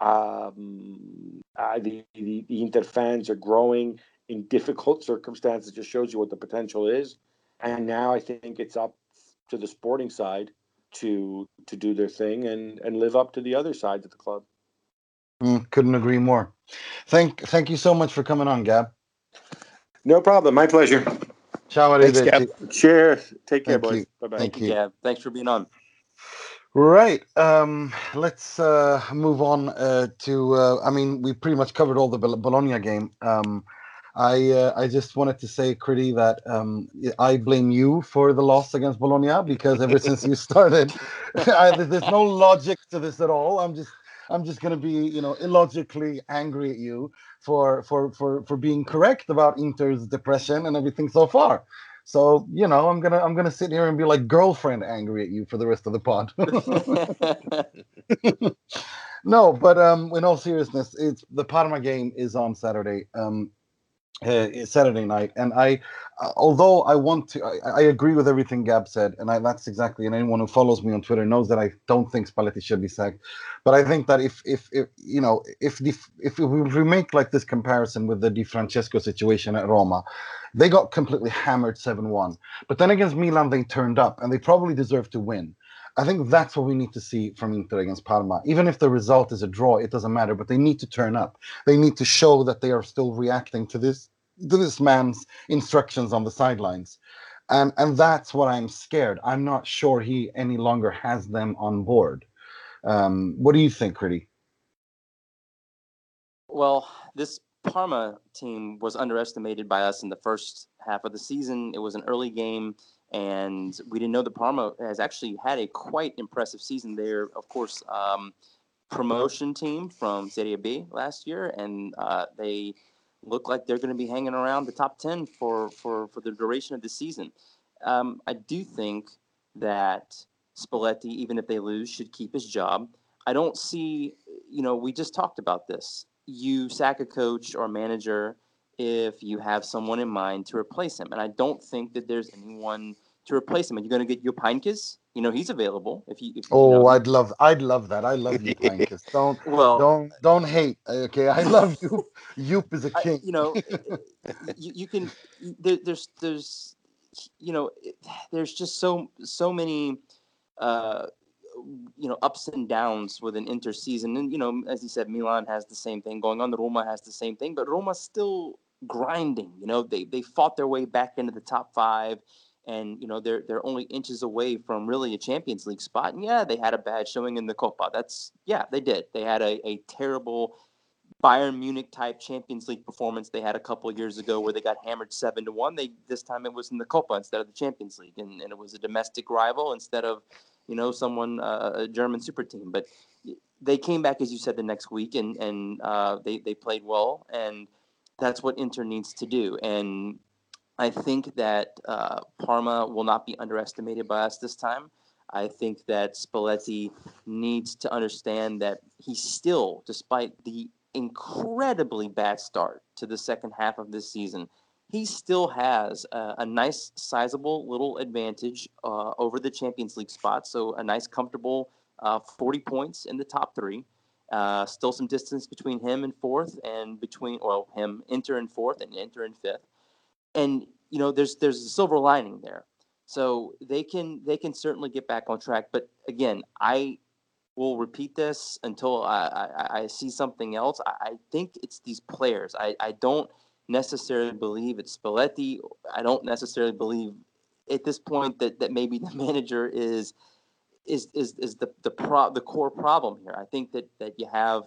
Um, uh, the, the, the Inter fans are growing in difficult circumstances. It just shows you what the potential is. And now I think it's up to the sporting side to to do their thing and, and live up to the other sides of the club. Mm, couldn't agree more. Thank thank you so much for coming on, Gab. No problem. My pleasure. Ciao. Thanks, Gab. Cheers. Take care, boys. Bye-bye. Thank you. Yeah, thanks for being on. Right. Um, let's uh, move on uh, to. Uh, I mean, we pretty much covered all the Bologna game. Um, I uh, I just wanted to say, Kritty, that um, I blame you for the loss against Bologna, because ever since you started, I, there's no logic to this at all. I'm just I'm just gonna be you know illogically angry at you for for for for being correct about Inter's depression and everything so far. So, you know, I'm gonna I'm gonna sit here and be like girlfriend angry at you for the rest of the pod. No, but um, in all seriousness, it's the Parma game is on Saturday, um, uh, Saturday night, and I, uh, although I want to, I, I agree with everything Gab said, and I, that's exactly, and anyone who follows me on Twitter knows that I don't think Spalletti should be sacked, but I think that if if if you know if the, if we make like this comparison with the Di Francesco situation at Roma. They got completely hammered seven one. But then against Milan, they turned up, and they probably deserved to win. I think that's what we need to see from Inter against Parma. Even if the result is a draw, it doesn't matter, but they need to turn up. They need to show that they are still reacting to this to this man's instructions on the sidelines. And, and that's what I'm scared. I'm not sure he any longer has them on board. Um, what do you think, Kritty? Well, this Parma team was underestimated by us in the first half of the season. It was an early game, and we didn't know that Parma has actually had a quite impressive season. They're, of course, um, promotion team from Serie B last year, and uh, they look like they're going to be hanging around the top ten for, for, for the duration of the season. Um, I do think that Spalletti, even if they lose, should keep his job. I don't see, you know, we just talked about this. You sack a coach or manager if you have someone in mind to replace him. And I don't think that there's anyone to replace him. And you're going to get your Pionkis. You know, he's available. If you, if you oh, know. I'd love, I'd love that. I love you, Pionkis. Don't, well, don't, don't hate. Okay, I love you. Youp is a king. I, you know, you, you can. There, there's, there's, you know, there's just so, so many. Uh, you know, ups and downs with an interseason. And, you know, as you said, Milan has the same thing going on. Roma has the same thing, but Roma's still grinding. You know, they they fought their way back into the top five, and, you know, they're, they're only inches away from really a Champions League spot. And, yeah, they had a bad showing in the Copa. That's, yeah, they did. They had a, a terrible Bayern Munich-type Champions League performance they had a couple of years ago where they got hammered seven to one. They This time it was in the Copa instead of the Champions League, and, and it was a domestic rival instead of, you know, someone, uh, a German super team. But they came back, as you said, the next week, and, and uh, they, they played well, and that's what Inter needs to do. And I think that uh, Parma will not be underestimated by us this time. I think that Spalletti needs to understand that he still, despite the incredibly bad start to the second half of this season, he still has a, a nice, sizable little advantage uh, over the Champions League spot. So a nice, comfortable uh, forty points in the top three. Uh, still some distance between him and fourth, and between well, him Inter in fourth and Inter in fifth. And you know, there's there's a silver lining there. So they can they can certainly get back on track. But again, I will repeat this until I, I, I see something else. I, I think it's these players. I, I don't necessarily believe it's Spalletti. I don't necessarily believe at this point that, that maybe the manager is is is, is the the, pro, the core problem here. I think that, that you have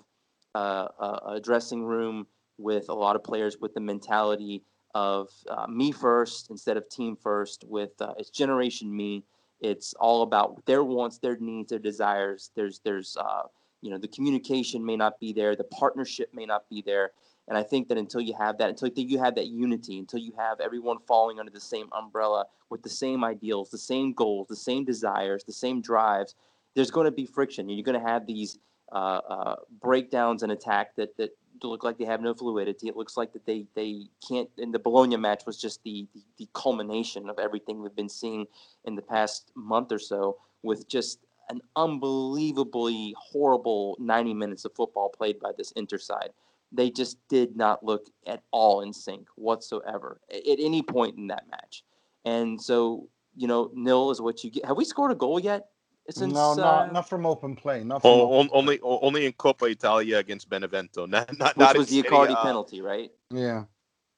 uh, a, a dressing room with a lot of players with the mentality of uh, me first instead of team first, with uh, it's Generation Me. It's all about their wants, their needs, their desires. There's, there's, uh, you know, the communication may not be there. The partnership may not be there. And I think that until you have that, until you have that unity, until you have everyone falling under the same umbrella with the same ideals, the same goals, the same desires, the same drives, there's going to be friction. You're going to have these uh, uh, breakdowns and attack that, that look like they have no fluidity. It looks like that they, they can't, and the Bologna match was just the, the, the culmination of everything we've been seeing in the past month or so, with just an unbelievably horrible ninety minutes of football played by this Inter side. They just did not look at all in sync whatsoever at any point in that match. And so, you know, nil is what you get. Have we scored a goal yet? Since, no, not, uh, not from open play. Not from oh, open only, play. only in Coppa Italia against Benevento. Not, not, Which not was the Icardi uh, penalty, right? Yeah,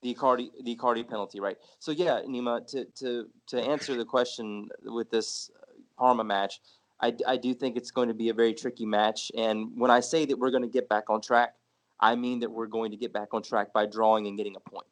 the Icardi, the Icardi penalty, right? So yeah, Nima, to to to answer the question with this Parma match, I, I do think it's going to be a very tricky match. And when I say that we're going to get back on track, I mean that we're going to get back on track by drawing and getting a point.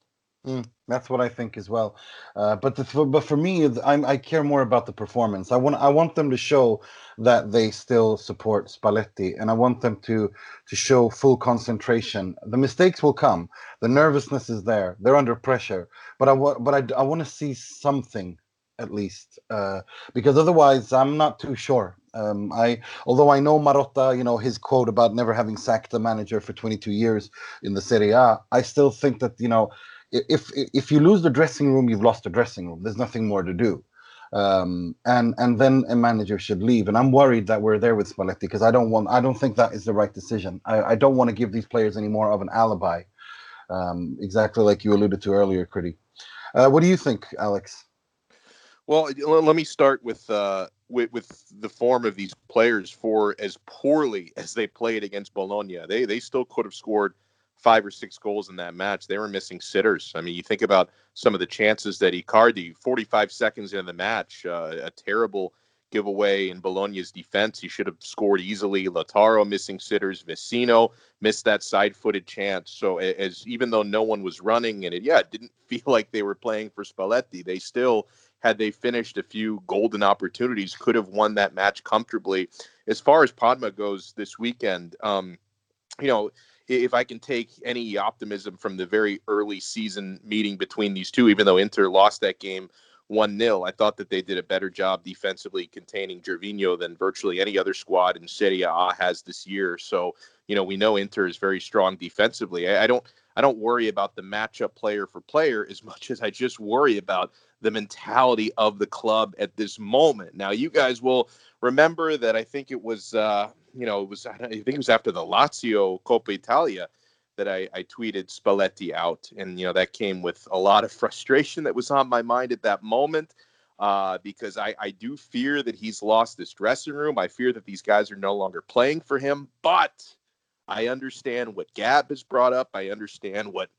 Mm, that's what I think as well, uh, but the, but for me, I'm, I care more about the performance. I want I want them to show that they still support Spalletti, and I want them to to show full concentration. The mistakes will come. The nervousness is there. They're under pressure. But I want but I, I want to see something at least, uh, because otherwise I'm not too sure. Um, I, although I know Marotta, you know, his quote about never having sacked a manager for twenty-two years in the Serie A, I still think that, you know, if if you lose the dressing room, you've lost the dressing room. There's nothing more to do. Um, and and then a manager should leave. And I'm worried that we're there with Spalletti, because I don't want I don't think that is the right decision. I, I don't want to give these players any more of an alibi. Um, exactly like you alluded to earlier, Kritty. Uh, what do you think, Alex? Well, let me start with, uh, with with the form of these players. For as poorly as they played against Bologna, they they still could have scored five or six goals in that match. They were missing sitters. I mean, you think about some of the chances that Icardi, forty-five seconds into the match, uh, a terrible giveaway in Bologna's defense. He should have scored easily. Lautaro missing sitters. Vecino missed that side-footed chance. So as even though no one was running in it, yeah, it didn't feel like they were playing for Spalletti. They still, had they finished a few golden opportunities, could have won that match comfortably. As far as Parma goes this weekend, um, you know, if I can take any optimism from the very early season meeting between these two, even though Inter lost that game one nil, I thought that they did a better job defensively containing Gervinho than virtually any other squad in Serie A has this year. So, you know, we know Inter is very strong defensively. I, I don't I don't worry about the matchup player for player as much as I just worry about the mentality of the club at this moment. Now, you guys will remember that I think it was, uh, you know, it was I think it was after the Lazio Coppa Italia that I, I tweeted Spalletti out. And, you know, that came with a lot of frustration that was on my mind at that moment, uh, because I, I do fear that he's lost this dressing room. I fear that these guys are no longer playing for him. But I understand what Gab has brought up. I understand what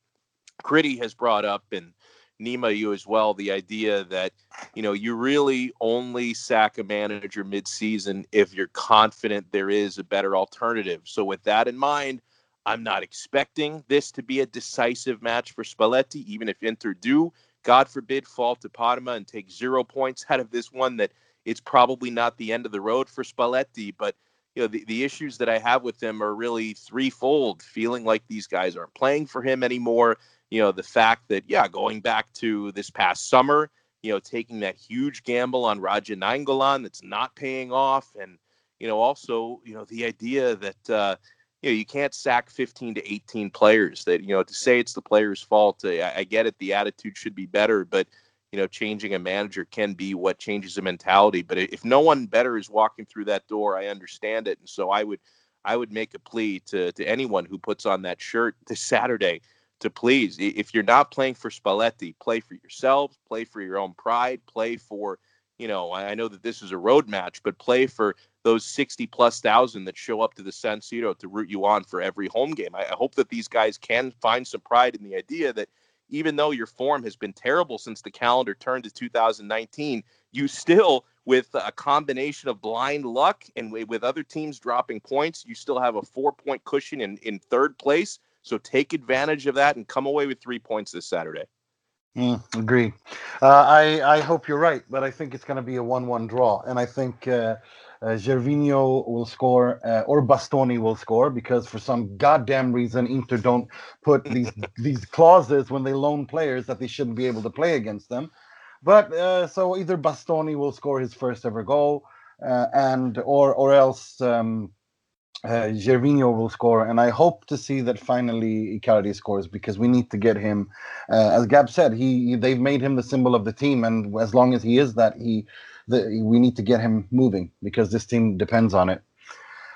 Kritty has brought up, and Nima, you as well, the idea that, you know, you really only sack a manager midseason if you're confident there is a better alternative. So with that in mind, I'm not expecting this to be a decisive match for Spalletti, even if Inter do, God forbid, fall to Parma and take zero points out of this one, that it's probably not the end of the road for Spalletti. But, you know, the, the issues that I have with them are really threefold: feeling like these guys aren't playing for him anymore. You know, the fact that, yeah, going back to this past summer, you know, taking that huge gamble on Radja Nainggolan that's not paying off. And, you know, also, you know, the idea that, uh, you know, you can't sack fifteen to eighteen players. That, you know, to say it's the player's fault, I, I get it. The attitude should be better. But, you know, changing a manager can be what changes a mentality. But if no one better is walking through that door, I understand it. And so I would I would make a plea to, to anyone who puts on that shirt this Saturday, to please, if you're not playing for Spalletti, play for yourselves, play for your own pride, play for you know, I know that this is a road match, but play for those sixty plus thousand that show up to the San Siro to root you on for every home game. I hope that these guys can find some pride in the idea that even though your form has been terrible since the calendar turned to two thousand nineteen, you still, with a combination of blind luck and with other teams dropping points, you still have a four-point cushion in, in third place. So take advantage of that and come away with three points this Saturday. Mm, agree. Uh, I, I hope you're right, but I think it's going to be a one one draw. And I think uh, uh, Gervinho will score uh, or Bastoni will score, because for some goddamn reason, Inter don't put these these clauses when they loan players that they shouldn't be able to play against them. But uh, so either Bastoni will score his first ever goal, uh, and or or else um, uh, Gervinho will score. And I hope to see that finally Icardi scores, because we need to get him. Uh, as Gab said, he they've made him the symbol of the team, and as long as he is that, he the, we need to get him moving, because this team depends on it.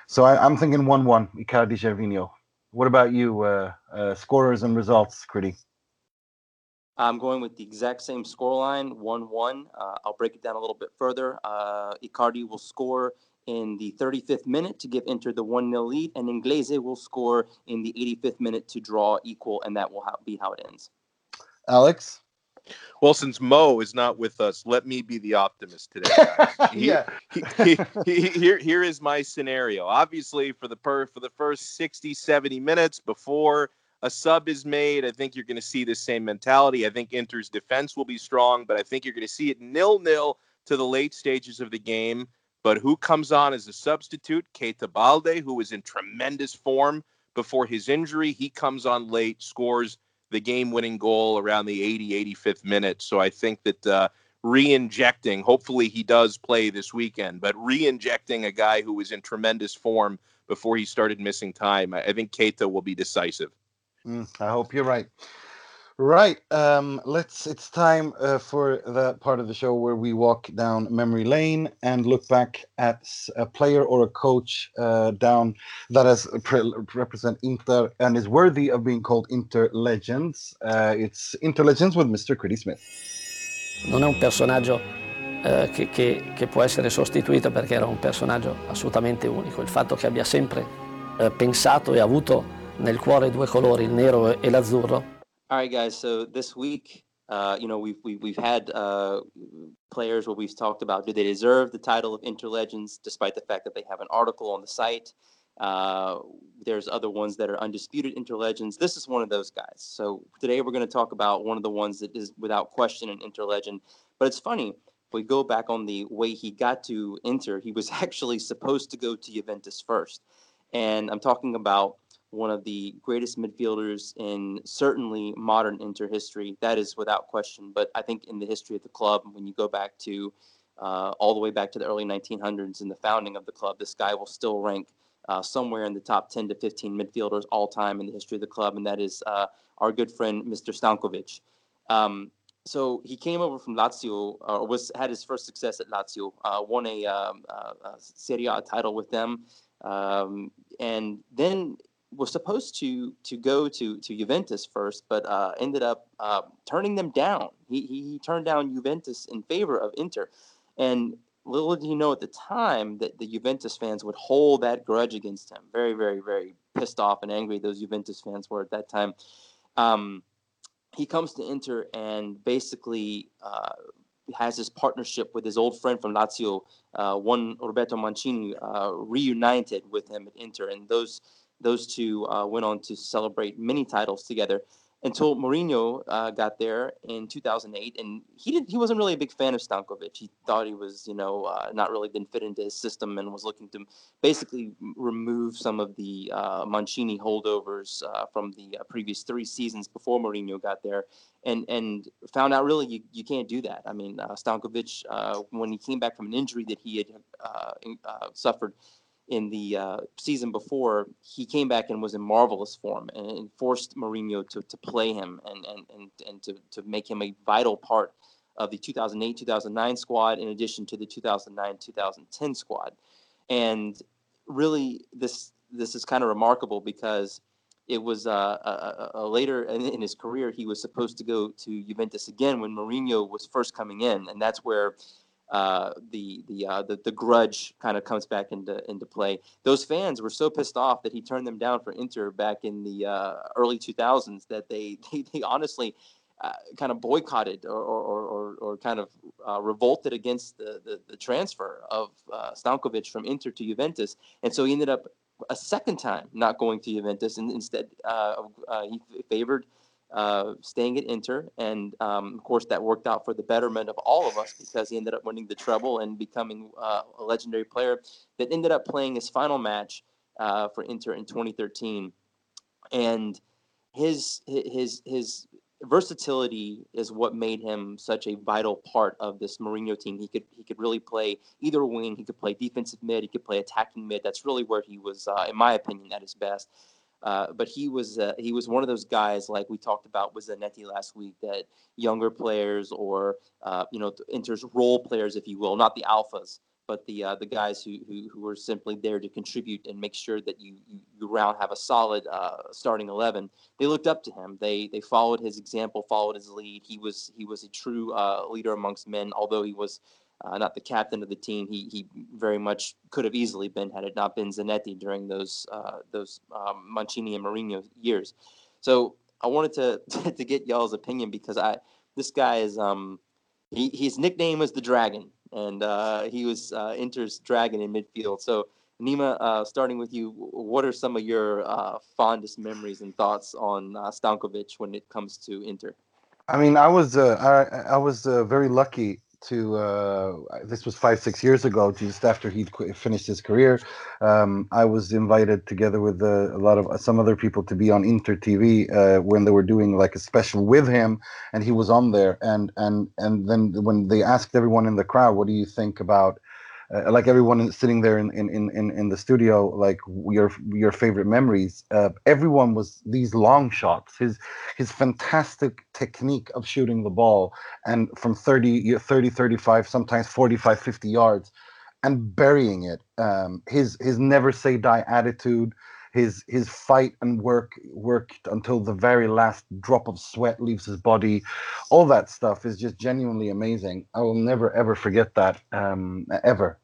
So I, I'm thinking one one Icardi Gervinho. What about you? Uh, uh, scorers and results, Kritty. I'm going with the exact same scoreline, one one. Uh, I'll break it down a little bit further. Uh, Icardi will score in the thirty-fifth minute to give Inter the one nil lead, and Inglese will score in the eighty-fifth minute to draw equal, and that will ha- be how it ends. Alex? Well, since Mo is not with us, let me be the optimist today, guys. He, yeah. he, he, he, here, here is my scenario. Obviously, for the per, for the first sixty, seventy minutes before a sub is made, I think you're going to see the same mentality. I think Inter's defense will be strong, but I think you're going to see it nil-nil to the late stages of the game. But who comes on as a substitute? Keita Balde, who was in tremendous form before his injury. He comes on late, scores the game-winning goal around the eighty, eighty-fifth minute. So I think that uh, re-injecting, hopefully he does play this weekend, but re-injecting a guy who was in tremendous form before he started missing time, I think Keita will be decisive. Mm, I hope you're right. Right. Um, let's. It's time uh, for the part of the show where we walk down memory lane and look back at a player or a coach uh, down that has pre- represent Inter and is worthy of being called Inter Legends. Uh, it's Inter Legends with Mister Kritty Smith. Non è un personaggio eh, che, che, che può essere sostituito, perché era un personaggio assolutamente unico. Il fatto che abbia sempre eh, pensato e avuto nel cuore due colori, il nero e l'azzurro. All right, guys. So this week, uh, you know, we've we, we've had uh, players where we've talked about, do they deserve the title of Inter Legends, despite the fact that they have an article on the site. Uh, there's other ones that are undisputed Inter Legends. This is one of those guys. So today we're going to talk about one of the ones that is without question an Inter Legend. But it's funny, if we go back on the way he got to Inter, he was actually supposed to go to Juventus first, and I'm talking about one of the greatest midfielders in certainly modern Inter history. That is without question. But I think in the history of the club, when you go back to uh, all the way back to the early nineteen hundreds and the founding of the club, this guy will still rank uh, somewhere in the top ten to fifteen midfielders all time in the history of the club. And that is uh, our good friend, Mister Stankovic. Um, so he came over from Lazio, or was had his first success at Lazio, uh, won a, um, a Serie A title with them. Um, and then was supposed to to go to, to Juventus first, but uh, ended up uh, turning them down. He, he he turned down Juventus in favor of Inter. And little did he know at the time that the Juventus fans would hold that grudge against him. Very, very, very pissed off and angry those Juventus fans were at that time. Um, he comes to Inter and basically uh, has this partnership with his old friend from Lazio, uh, one Roberto Mancini, uh, reunited with him at Inter. And those... Those two uh, went on to celebrate many titles together until Mourinho uh, got there in two thousand eight, and he didn't. He wasn't really a big fan of Stankovic. He thought he was, you know, uh, not really didn't fit into his system, and was looking to basically remove some of the uh, Mancini holdovers uh, from the uh, previous three seasons before Mourinho got there, and and found out really you, you can't do that. I mean, uh, Stankovic, uh, when he came back from an injury that he had uh, uh, suffered in the uh, season before, he came back and was in marvelous form and, and forced Mourinho to, to play him and and, and, and to, to make him a vital part of the two thousand eight two thousand nine squad, in addition to the two thousand nine two thousand ten squad. And really, this this is kind of remarkable, because it was uh, a, a later in, in his career, he was supposed to go to Juventus again when Mourinho was first coming in, and that's where uh, the the, uh, the the grudge kind of comes back into into play. Those fans were so pissed off that he turned them down for Inter back in the uh, early two thousands that they they, they honestly uh, kind of boycotted or or or, or kind of uh, revolted against the, the the transfer of uh, Stankovic from Inter to Juventus, and so he ended up a second time not going to Juventus, and instead uh, uh, he favored uh, staying at Inter, and um, of course that worked out for the betterment of all of us because he ended up winning the treble and becoming uh, a legendary player that ended up playing his final match uh, for Inter in twenty thirteen. And his his his versatility is what made him such a vital part of this Mourinho team. He could he could really play either wing. He could play defensive mid. He could play attacking mid. That's really where he was, uh, in my opinion, at his best. Uh, but he was uh, he was one of those guys, like we talked about with Zanetti last week, that younger players or uh, you know Inter's role players, if you will, not the alphas, but the uh, the guys who, who who are simply there to contribute and make sure that you you, you round have a solid uh, starting eleven. They looked up to him. They they followed his example, followed his lead. He was he was a true uh, leader amongst men. Although he was uh, not the captain of the team, he he very much could have easily been had it not been Zanetti during those uh, those um, Mancini and Mourinho years. So I wanted to to get y'all's opinion because I this guy is um he, his nickname is the Dragon. And uh, he was uh, Inter's Dragon in midfield. So, Nima, uh, starting with you, what are some of your uh, fondest memories and thoughts on uh, Stankovic when it comes to Inter? I mean, I was uh, I, I was uh, very lucky to. Uh, this was five six years ago, just after he qu- finished his career. Um, I was invited together with uh, a lot of uh, some other people to be on Inter T V uh, when they were doing like a special with him, and he was on there. And and and then when they asked everyone in the crowd, "What do you think about?" Uh, like everyone sitting there in, in, in, in the studio, like your your favorite memories. Uh, everyone was these long shots. His his fantastic technique of shooting the ball and from thirty, thirty, thirty-five, sometimes forty-five, fifty yards, and burying it. Um, his his never say die attitude. His his fight and work worked until the very last drop of sweat leaves his body. All that stuff is just genuinely amazing. I will never ever forget that um, ever.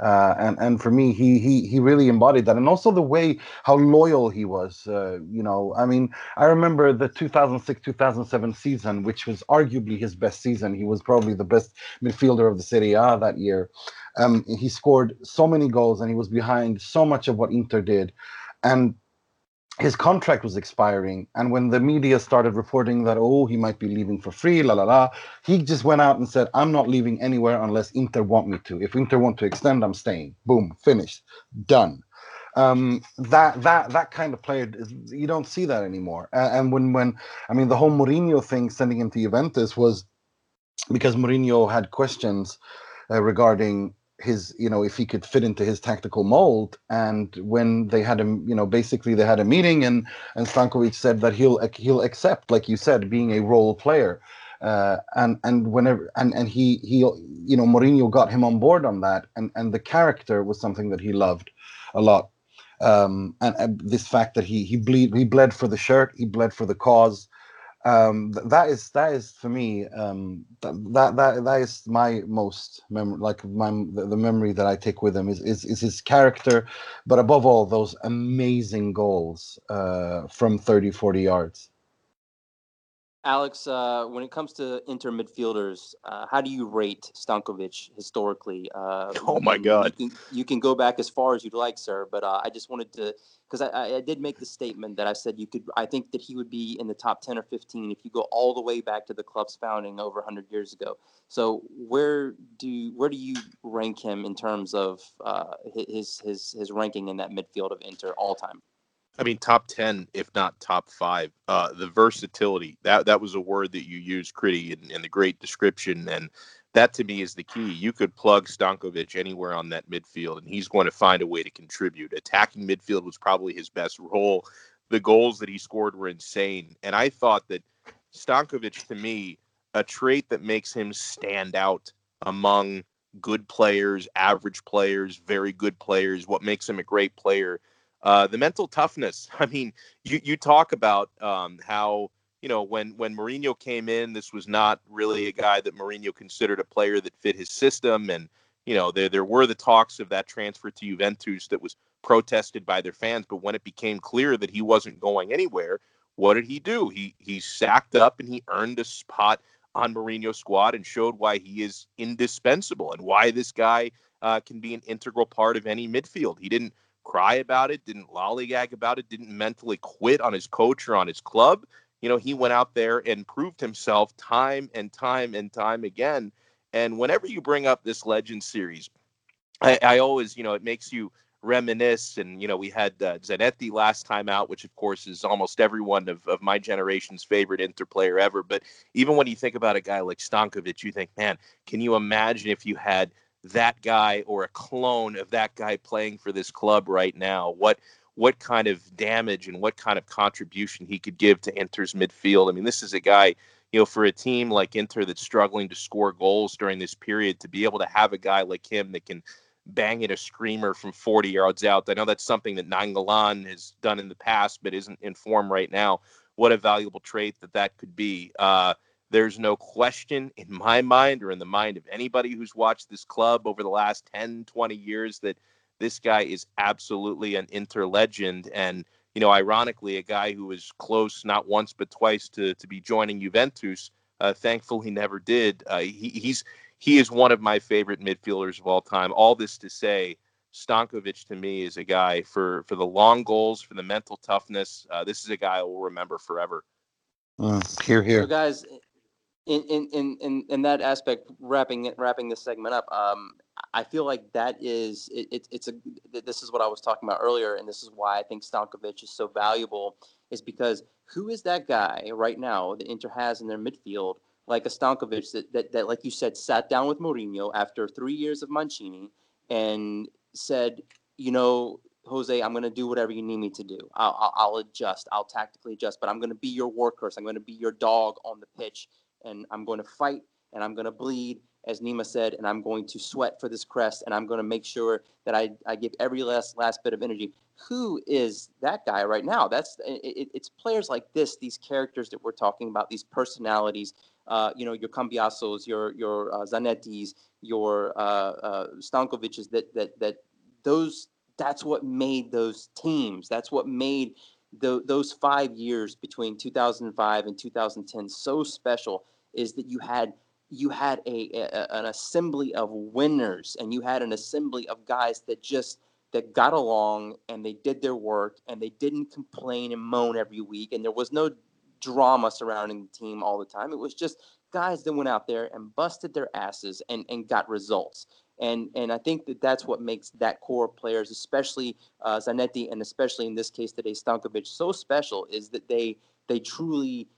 Uh, and and for me, he he he really embodied that, and also the way how loyal he was. Uh, you know, I mean, I remember the two thousand six two thousand seven season, which was arguably his best season. He was probably the best midfielder of the Serie A that year. Um, he scored so many goals, and he was behind so much of what Inter did. And his contract was expiring. And when the media started reporting that, oh, he might be leaving for free, la, la, la, he just went out and said, I'm not leaving anywhere unless Inter want me to. If Inter want to extend, I'm staying. Boom, finished, done. Um, that that that kind of player, you don't see that anymore. And, and when, when, I mean, the whole Mourinho thing sending him to Juventus was because Mourinho had questions uh, regarding his, you know, if he could fit into his tactical mold. And when they had him, you know, basically they had a meeting and, and Stankovic said that he'll, he'll accept, like you said, being a role player. Uh, and, and whenever, and, and he, he, you know, Mourinho got him on board on that. And, and the character was something that he loved a lot. Um, and, and this fact that he, he bleed, he bled for the shirt, he bled for the cause. Um, that is that is for me um, that that that is my most mem- like my the, the memory that I take with him is, is is his character, but above all those amazing goals uh, from thirty, forty yards. Alex, uh, when it comes to Inter midfielders, uh, how do you rate Stankovic historically? Uh, oh, my God. You can, you can go back as far as you'd like, sir, but uh, I just wanted to – because I, I did make the statement that I said you could – I think that he would be in the top ten or fifteen if you go all the way back to the club's founding over one hundred years ago. So where do where do you rank him in terms of uh, his, his, his ranking in that midfield of Inter all time? I mean, top ten, if not top five. Uh, the versatility, that that was a word that you used, Kritty, in, in the great description. And that, to me, is the key. You could plug Stankovic anywhere on that midfield, and he's going to find a way to contribute. Attacking midfield was probably his best role. The goals that he scored were insane. And I thought that Stankovic, to me, a trait that makes him stand out among good players, average players, very good players, what makes him a great player, Uh, the mental toughness. I mean, you, you talk about um, how you know, when, when Mourinho came in, this was not really a guy that Mourinho considered a player that fit his system. And, you know, there there were the talks of that transfer to Juventus that was protested by their fans. But when it became clear that he wasn't going anywhere, what did he do? He he sacked up and he earned a spot on Mourinho's squad and showed why he is indispensable and why this guy uh, can be an integral part of any midfield. He didn't cry about it, didn't lollygag about it, didn't mentally quit on his coach or on his club. You know, he went out there and proved himself time and time and time again. And whenever you bring up this Legends series, I, I always, you know, it makes you reminisce. And, you know, we had uh, Zanetti last time out, which, of course, is almost everyone of, of my generation's favorite Inter player ever. But even when you think about a guy like Stankovic, you think, man, can you imagine if you had that guy or a clone of that guy playing for this club right now? What what kind of damage and what kind of contribution he could give to Inter's midfield? I mean, this is a guy, you know, for a team like Inter that's struggling to score goals during this period, to be able to have a guy like him that can bang in a screamer from forty yards out. I know that's something that Nainggolan has done in the past, but isn't in form right now. What a valuable trait that that could be. Uh, there's no question in my mind or in the mind of anybody who's watched this club over the last ten, twenty years that this guy is absolutely an Inter legend. And, you know, ironically, a guy who was close not once but twice to to be joining Juventus, uh, thankfully never did. Uh, he, he's he is one of my favorite midfielders of all time. All this to say, Stankovic to me is a guy for for the long goals, for the mental toughness. Uh, this is a guy I will remember forever. Mm, hear, hear. So, guys, in in in in, in that aspect, wrapping it, wrapping this segment up. Um, I feel like that is it, it, it's a this is what I was talking about earlier, and this is why I think Stankovic is so valuable, is because who is that guy right now that Inter has in their midfield like a Stankovic that, that, that like you said, sat down with Mourinho after three years of Mancini and said, you know, Jose, I'm going to do whatever you need me to do. I'll, I'll, I'll adjust. I'll tactically adjust, but I'm going to be your workhorse. I'm going to be your dog on the pitch, and I'm going to fight, and I'm going to bleed, as Nima said, and I'm going to sweat for this crest, and I'm going to make sure that I, I give every last last bit of energy. Who is that guy right now? That's it, it's players like this, these characters that we're talking about, these personalities. Uh, you know, your Cambiasos, your your uh, Zanettis, your uh, uh, Stankovic's. That that that those. That's what made those teams. That's what made the, those five years between two thousand five and two thousand ten so special. Is that you had. You had a, a an assembly of winners, and you had an assembly of guys that just that got along, and they did their work, and they didn't complain and moan every week, and there was no drama surrounding the team all the time. It was just guys that went out there and busted their asses and, and got results. And and I think that that's what makes that core of players, especially uh, Zanetti, and especially in this case today Stankovic, so special, is that they they truly.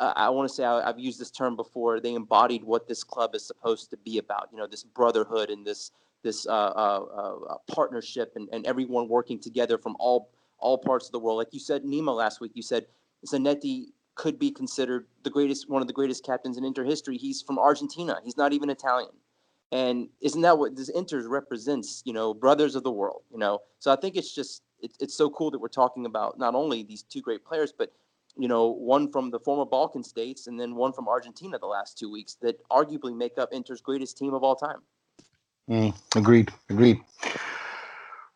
Uh, I want to say I, I've used this term before. They embodied what this club is supposed to be about. You know, this brotherhood and this this uh, uh, uh, partnership and, and everyone working together from all all parts of the world. Like you said, Nima, last week, you said Zanetti could be considered the greatest, one of the greatest captains in Inter history. He's from Argentina. He's not even Italian. And isn't that what this Inter represents? You know, brothers of the world. You know, so I think it's just it, it's so cool that we're talking about not only these two great players, but you know, one from the former Balkan states and then one from Argentina the last two weeks that arguably make up Inter's greatest team of all time. Mm, agreed. Agreed.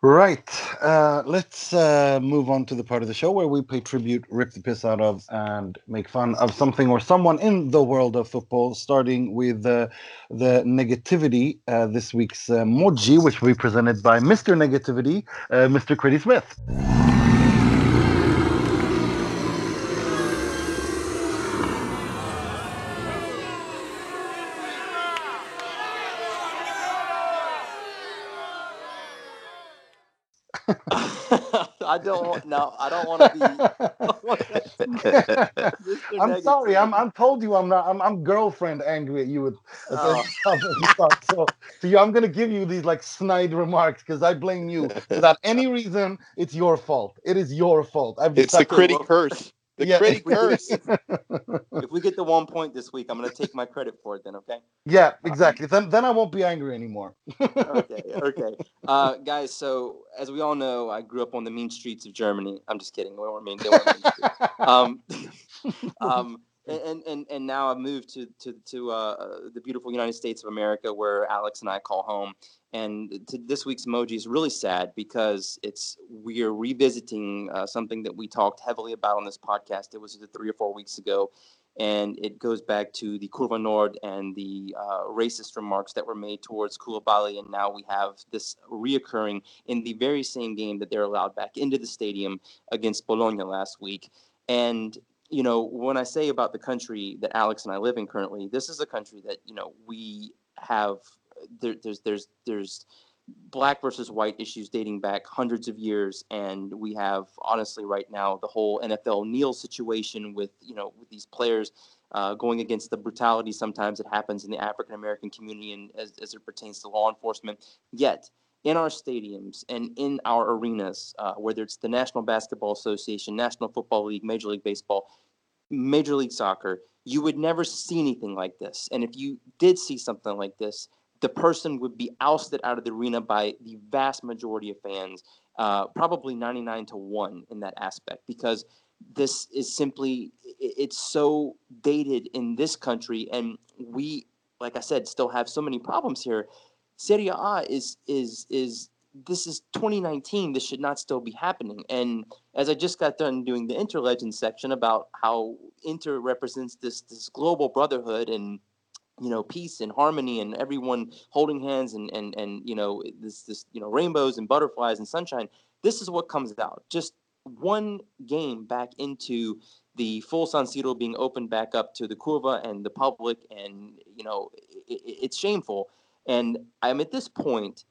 Right. Uh, let's uh, move on to the part of the show where we pay tribute, rip the piss out of, and make fun of something or someone in the world of football, starting with uh, the negativity, uh, this week's uh, Moji, which will be presented by Mister Negativity, uh, Mister Kritty Smith. I don't want, no, I don't want to be. Mister I'm Negativity. Sorry. I'm, I'm told you I'm not, I'm, I'm girlfriend angry at you. With, with oh. stuff. So, so you, I'm going to give you these like snide remarks because I blame you without any reason. It's your fault. It is your fault. I've it's the Kritty curse. The yeah. Kritty curse. If we get the one point this week, I'm going to take my credit for it then, okay? Yeah, exactly. Then then I won't be angry anymore. okay, okay. Uh, guys, so as we all know, I grew up on the mean streets of Germany. I'm just kidding. We weren't mean. They weren't mean streets. Um, um, and, and, and now I've moved to, to, to uh, the beautiful United States of America, where Alex and I call home. And to this week's emoji is really sad because it's we are revisiting uh, something that we talked heavily about on this podcast. It was three or four weeks ago, and it goes back to the Curva Nord and the uh, racist remarks that were made towards Koulibaly. And now we have this reoccurring in the very same game that they're allowed back into the stadium against Bologna last week. And you know, when I say about the country that Alex and I live in currently, this is a country that you know we have. There, there's there's there's black versus white issues dating back hundreds of years, and we have honestly right now the whole N F L Neal situation with you know with these players uh, going against the brutality sometimes that happens in the African American community and as as it pertains to law enforcement. Yet in our stadiums and in our arenas, uh, whether it's the National Basketball Association, National Football League, Major League Baseball, Major League Soccer, you would never see anything like this. And if you did see something like this, the person would be ousted out of the arena by the vast majority of fans, uh, probably ninety-nine to one in that aspect, because this is simply, it's so dated in this country. And we, like I said, still have so many problems here. Serie A is, is, is, this is twenty nineteen. This should not still be happening. And as I just got done doing the Inter Legends section about how Inter represents this, this global brotherhood and, you know, peace and harmony and everyone holding hands and, and, and, you know, this, this, you know, rainbows and butterflies and sunshine. This is what comes out. Just one game back into the full San Siro being opened back up to the Curva and the public. And, you know, it, it's shameful. And I'm at this point,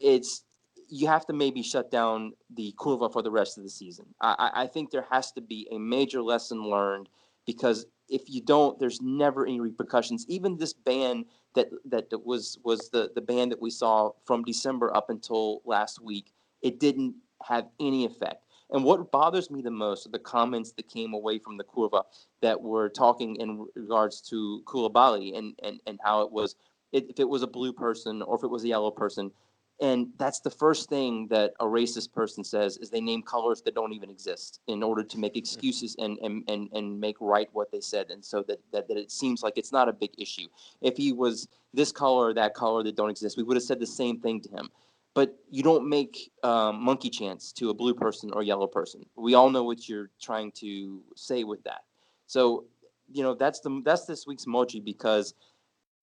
it's, you have to maybe shut down the Curva for the rest of the season. I, I think there has to be a major lesson learned, because if you don't, there's never any repercussions. Even this ban that that was was the, the ban that we saw from December up until last week, it didn't have any effect. And what bothers me the most are the comments that came away from the Curva that were talking in regards to Koulibaly and, and, and how it was, if it was a blue person or if it was a yellow person. And that's the first thing that a racist person says, is they name colors that don't even exist in order to make excuses and and, and, and make right what they said. And so that, that, that it seems like it's not a big issue. If he was this color or that color that don't exist, we would have said the same thing to him. But you don't make um, monkey chants to a blue person or yellow person. We all know what you're trying to say with that. So, you know, that's the that's this week's emoji, because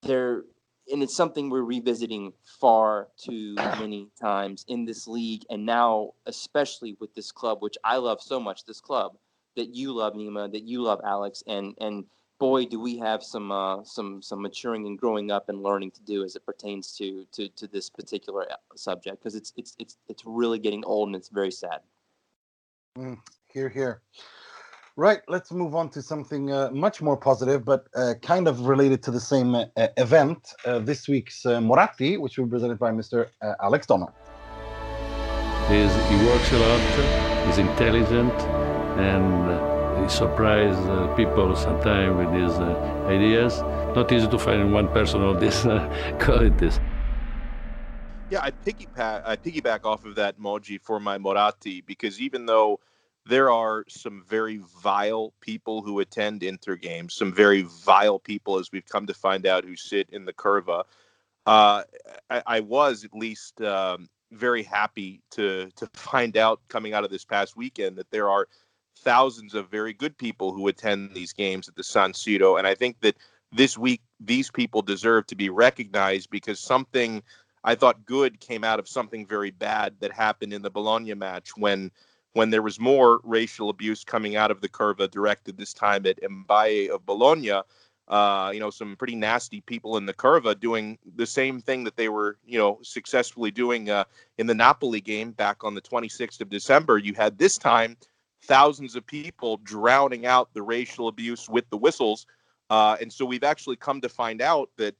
they're – and it's something we're revisiting far too many times in this league. And now, especially with this club, which I love so much, this club that you love, Nima, that you love, Alex. And, and boy, do we have some, uh, some, some maturing and growing up and learning to do as it pertains to, to, to this particular subject. Cause it's, it's, it's, it's really getting old, and it's very sad. Mm, hear, hear. Right, let's move on to something uh, much more positive, but uh, kind of related to the same uh, event. Uh, this week's uh, Moratti, which will be presented by Mister Uh, Alex Dono. He's, he works a lot, he's intelligent, and he surprises uh, people sometimes with his uh, ideas. Not easy to find in one person all these uh, qualities. Yeah, I piggyback, I piggyback off of that emoji for my Moratti, because even though there are some very vile people who attend Inter games, some very vile people, as we've come to find out, who sit in the Curva. Uh, I, I was at least um, very happy to to find out coming out of this past weekend that there are thousands of very good people who attend these games at the San Siro. And I think that this week, these people deserve to be recognized, because something I thought good came out of something very bad that happened in the Bologna match, when when there was more racial abuse coming out of the Curva, directed this time at Mbaye of Bologna. Uh, you know, some pretty nasty people in the Curva doing the same thing that they were, you know, successfully doing uh, in the Napoli game back on the twenty-sixth of December. You had this time thousands of people drowning out the racial abuse with the whistles. Uh, and so we've actually come to find out that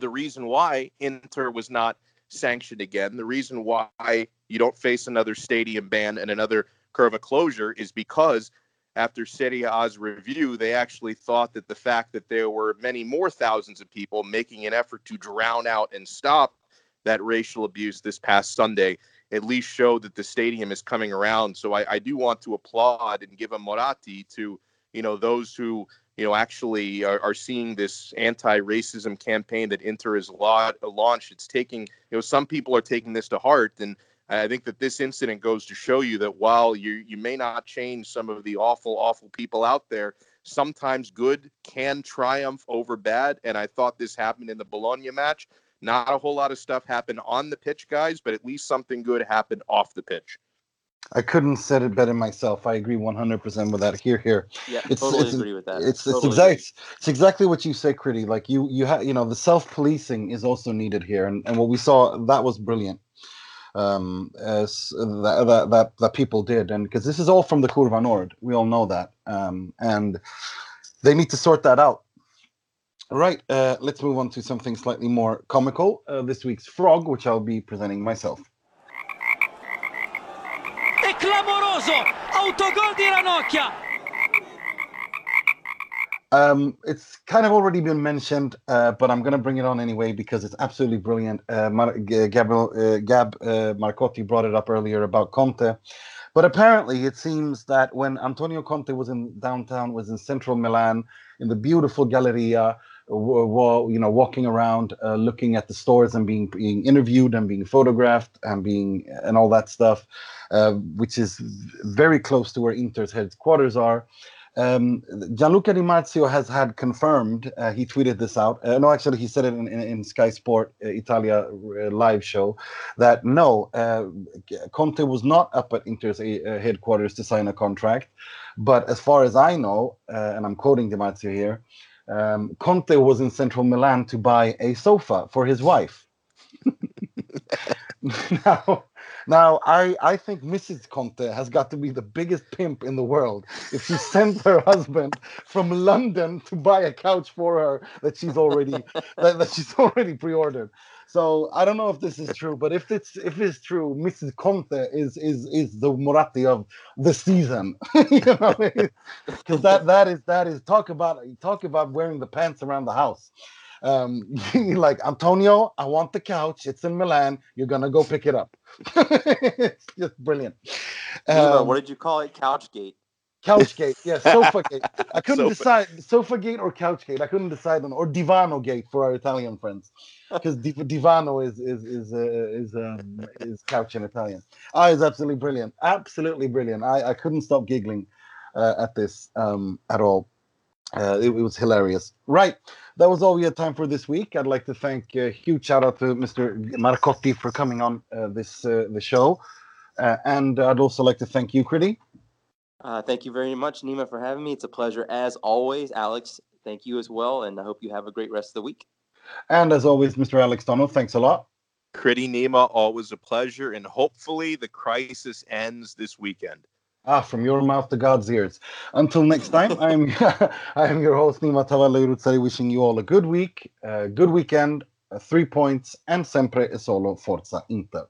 the reason why Inter was not sanctioned again, the reason why you don't face another stadium ban and another Curva closure, is because after Serie A's review, they actually thought that the fact that there were many more thousands of people making an effort to drown out and stop that racial abuse this past Sunday at least showed that the stadium is coming around. So I, I do want to applaud and give a Moratti to, you know, those who, you know, actually are, are seeing this anti-racism campaign that Inter has la- launched. It's taking, you know, some people are taking this to heart. And I think that this incident goes to show you that while you, you may not change some of the awful, awful people out there, sometimes good can triumph over bad. And I thought this happened in the Bologna match. Not a whole lot of stuff happened on the pitch, guys, but at least something good happened off the pitch. I couldn't have said it better myself. I agree one hundred percent with that. Here, here. Yeah, it's, totally it's, agree with that. It's, totally it's, exact, it's exactly what you say, Kritty. Like, you, you, ha- you know, the self-policing is also needed here. And, and what we saw, that was brilliant. Um, as that, that that that people did, and because this is all from the Curva Nord, we all know that, um, and they need to sort that out. All right, uh, let's move on to something slightly more comical. Uh, this week's frog, which I'll be presenting myself. È clamoroso autogol di Ranocchia. Um, it's kind of already been mentioned, uh, but I'm going to bring it on anyway because it's absolutely brilliant. Uh, Mar- G- Gabriel, uh, Gab uh, Marcotti brought it up earlier about Conte. But apparently it seems that when Antonio Conte was in downtown, was in central Milan, in the beautiful Galleria, w- w- you know, walking around, uh, looking at the stores and being, being interviewed and being photographed and being and all that stuff, uh, which is very close to where Inter's headquarters are. Um, Gianluca Di Marzio has had confirmed, uh, he tweeted this out, uh, no, actually he said it in, in, in Sky Sport uh, Italia uh, live show, that no, uh, Conte was not up at Inter's uh, headquarters to sign a contract, but as far as I know, uh, and I'm quoting Di Marzio here, um, Conte was in central Milan to buy a sofa for his wife. Now, now I, I think Missus Conte has got to be the biggest pimp in the world if she sends her husband from London to buy a couch for her that she's already that, that she's already pre-ordered. So I don't know if this is true, but if it's if it's true, Missus Conte is is is the Moratti of the season, you know, because that that is that is talk about talk about wearing the pants around the house. Um, like, Antonio, I want the couch. It's in Milan. You're going to go pick it up. It's just brilliant. Um, Eva, what did you call it? Couchgate. Couchgate. Yeah, Sofagate. I couldn't sofa. decide. Sofagate or Couchgate. I couldn't decide on. Or Divanogate for our Italian friends. Because div- Divano is is is uh, is, um, is couch in Italian. Ah, it's absolutely brilliant. Absolutely brilliant. I, I couldn't stop giggling uh, at this um, at all. Uh, it, it was hilarious. Right. That was all we had time for this week. I'd like to thank a uh, huge shout out to Mister Marcotti for coming on uh, this uh, the show. Uh, and I'd also like to thank you, Kritty. Uh, thank you very much, Nima, for having me. It's a pleasure as always. Alex, thank you as well. And I hope you have a great rest of the week. And as always, Mister Alex Dono, thanks a lot. Kritty, Nima, always a pleasure. And hopefully the crisis ends this weekend. Ah, from your mouth to God's ears. Until next time, I'm I am your host, Nima Tavalla-Iruzzari, wishing you all a good week, a good weekend, three points, and sempre e solo Forza Inter.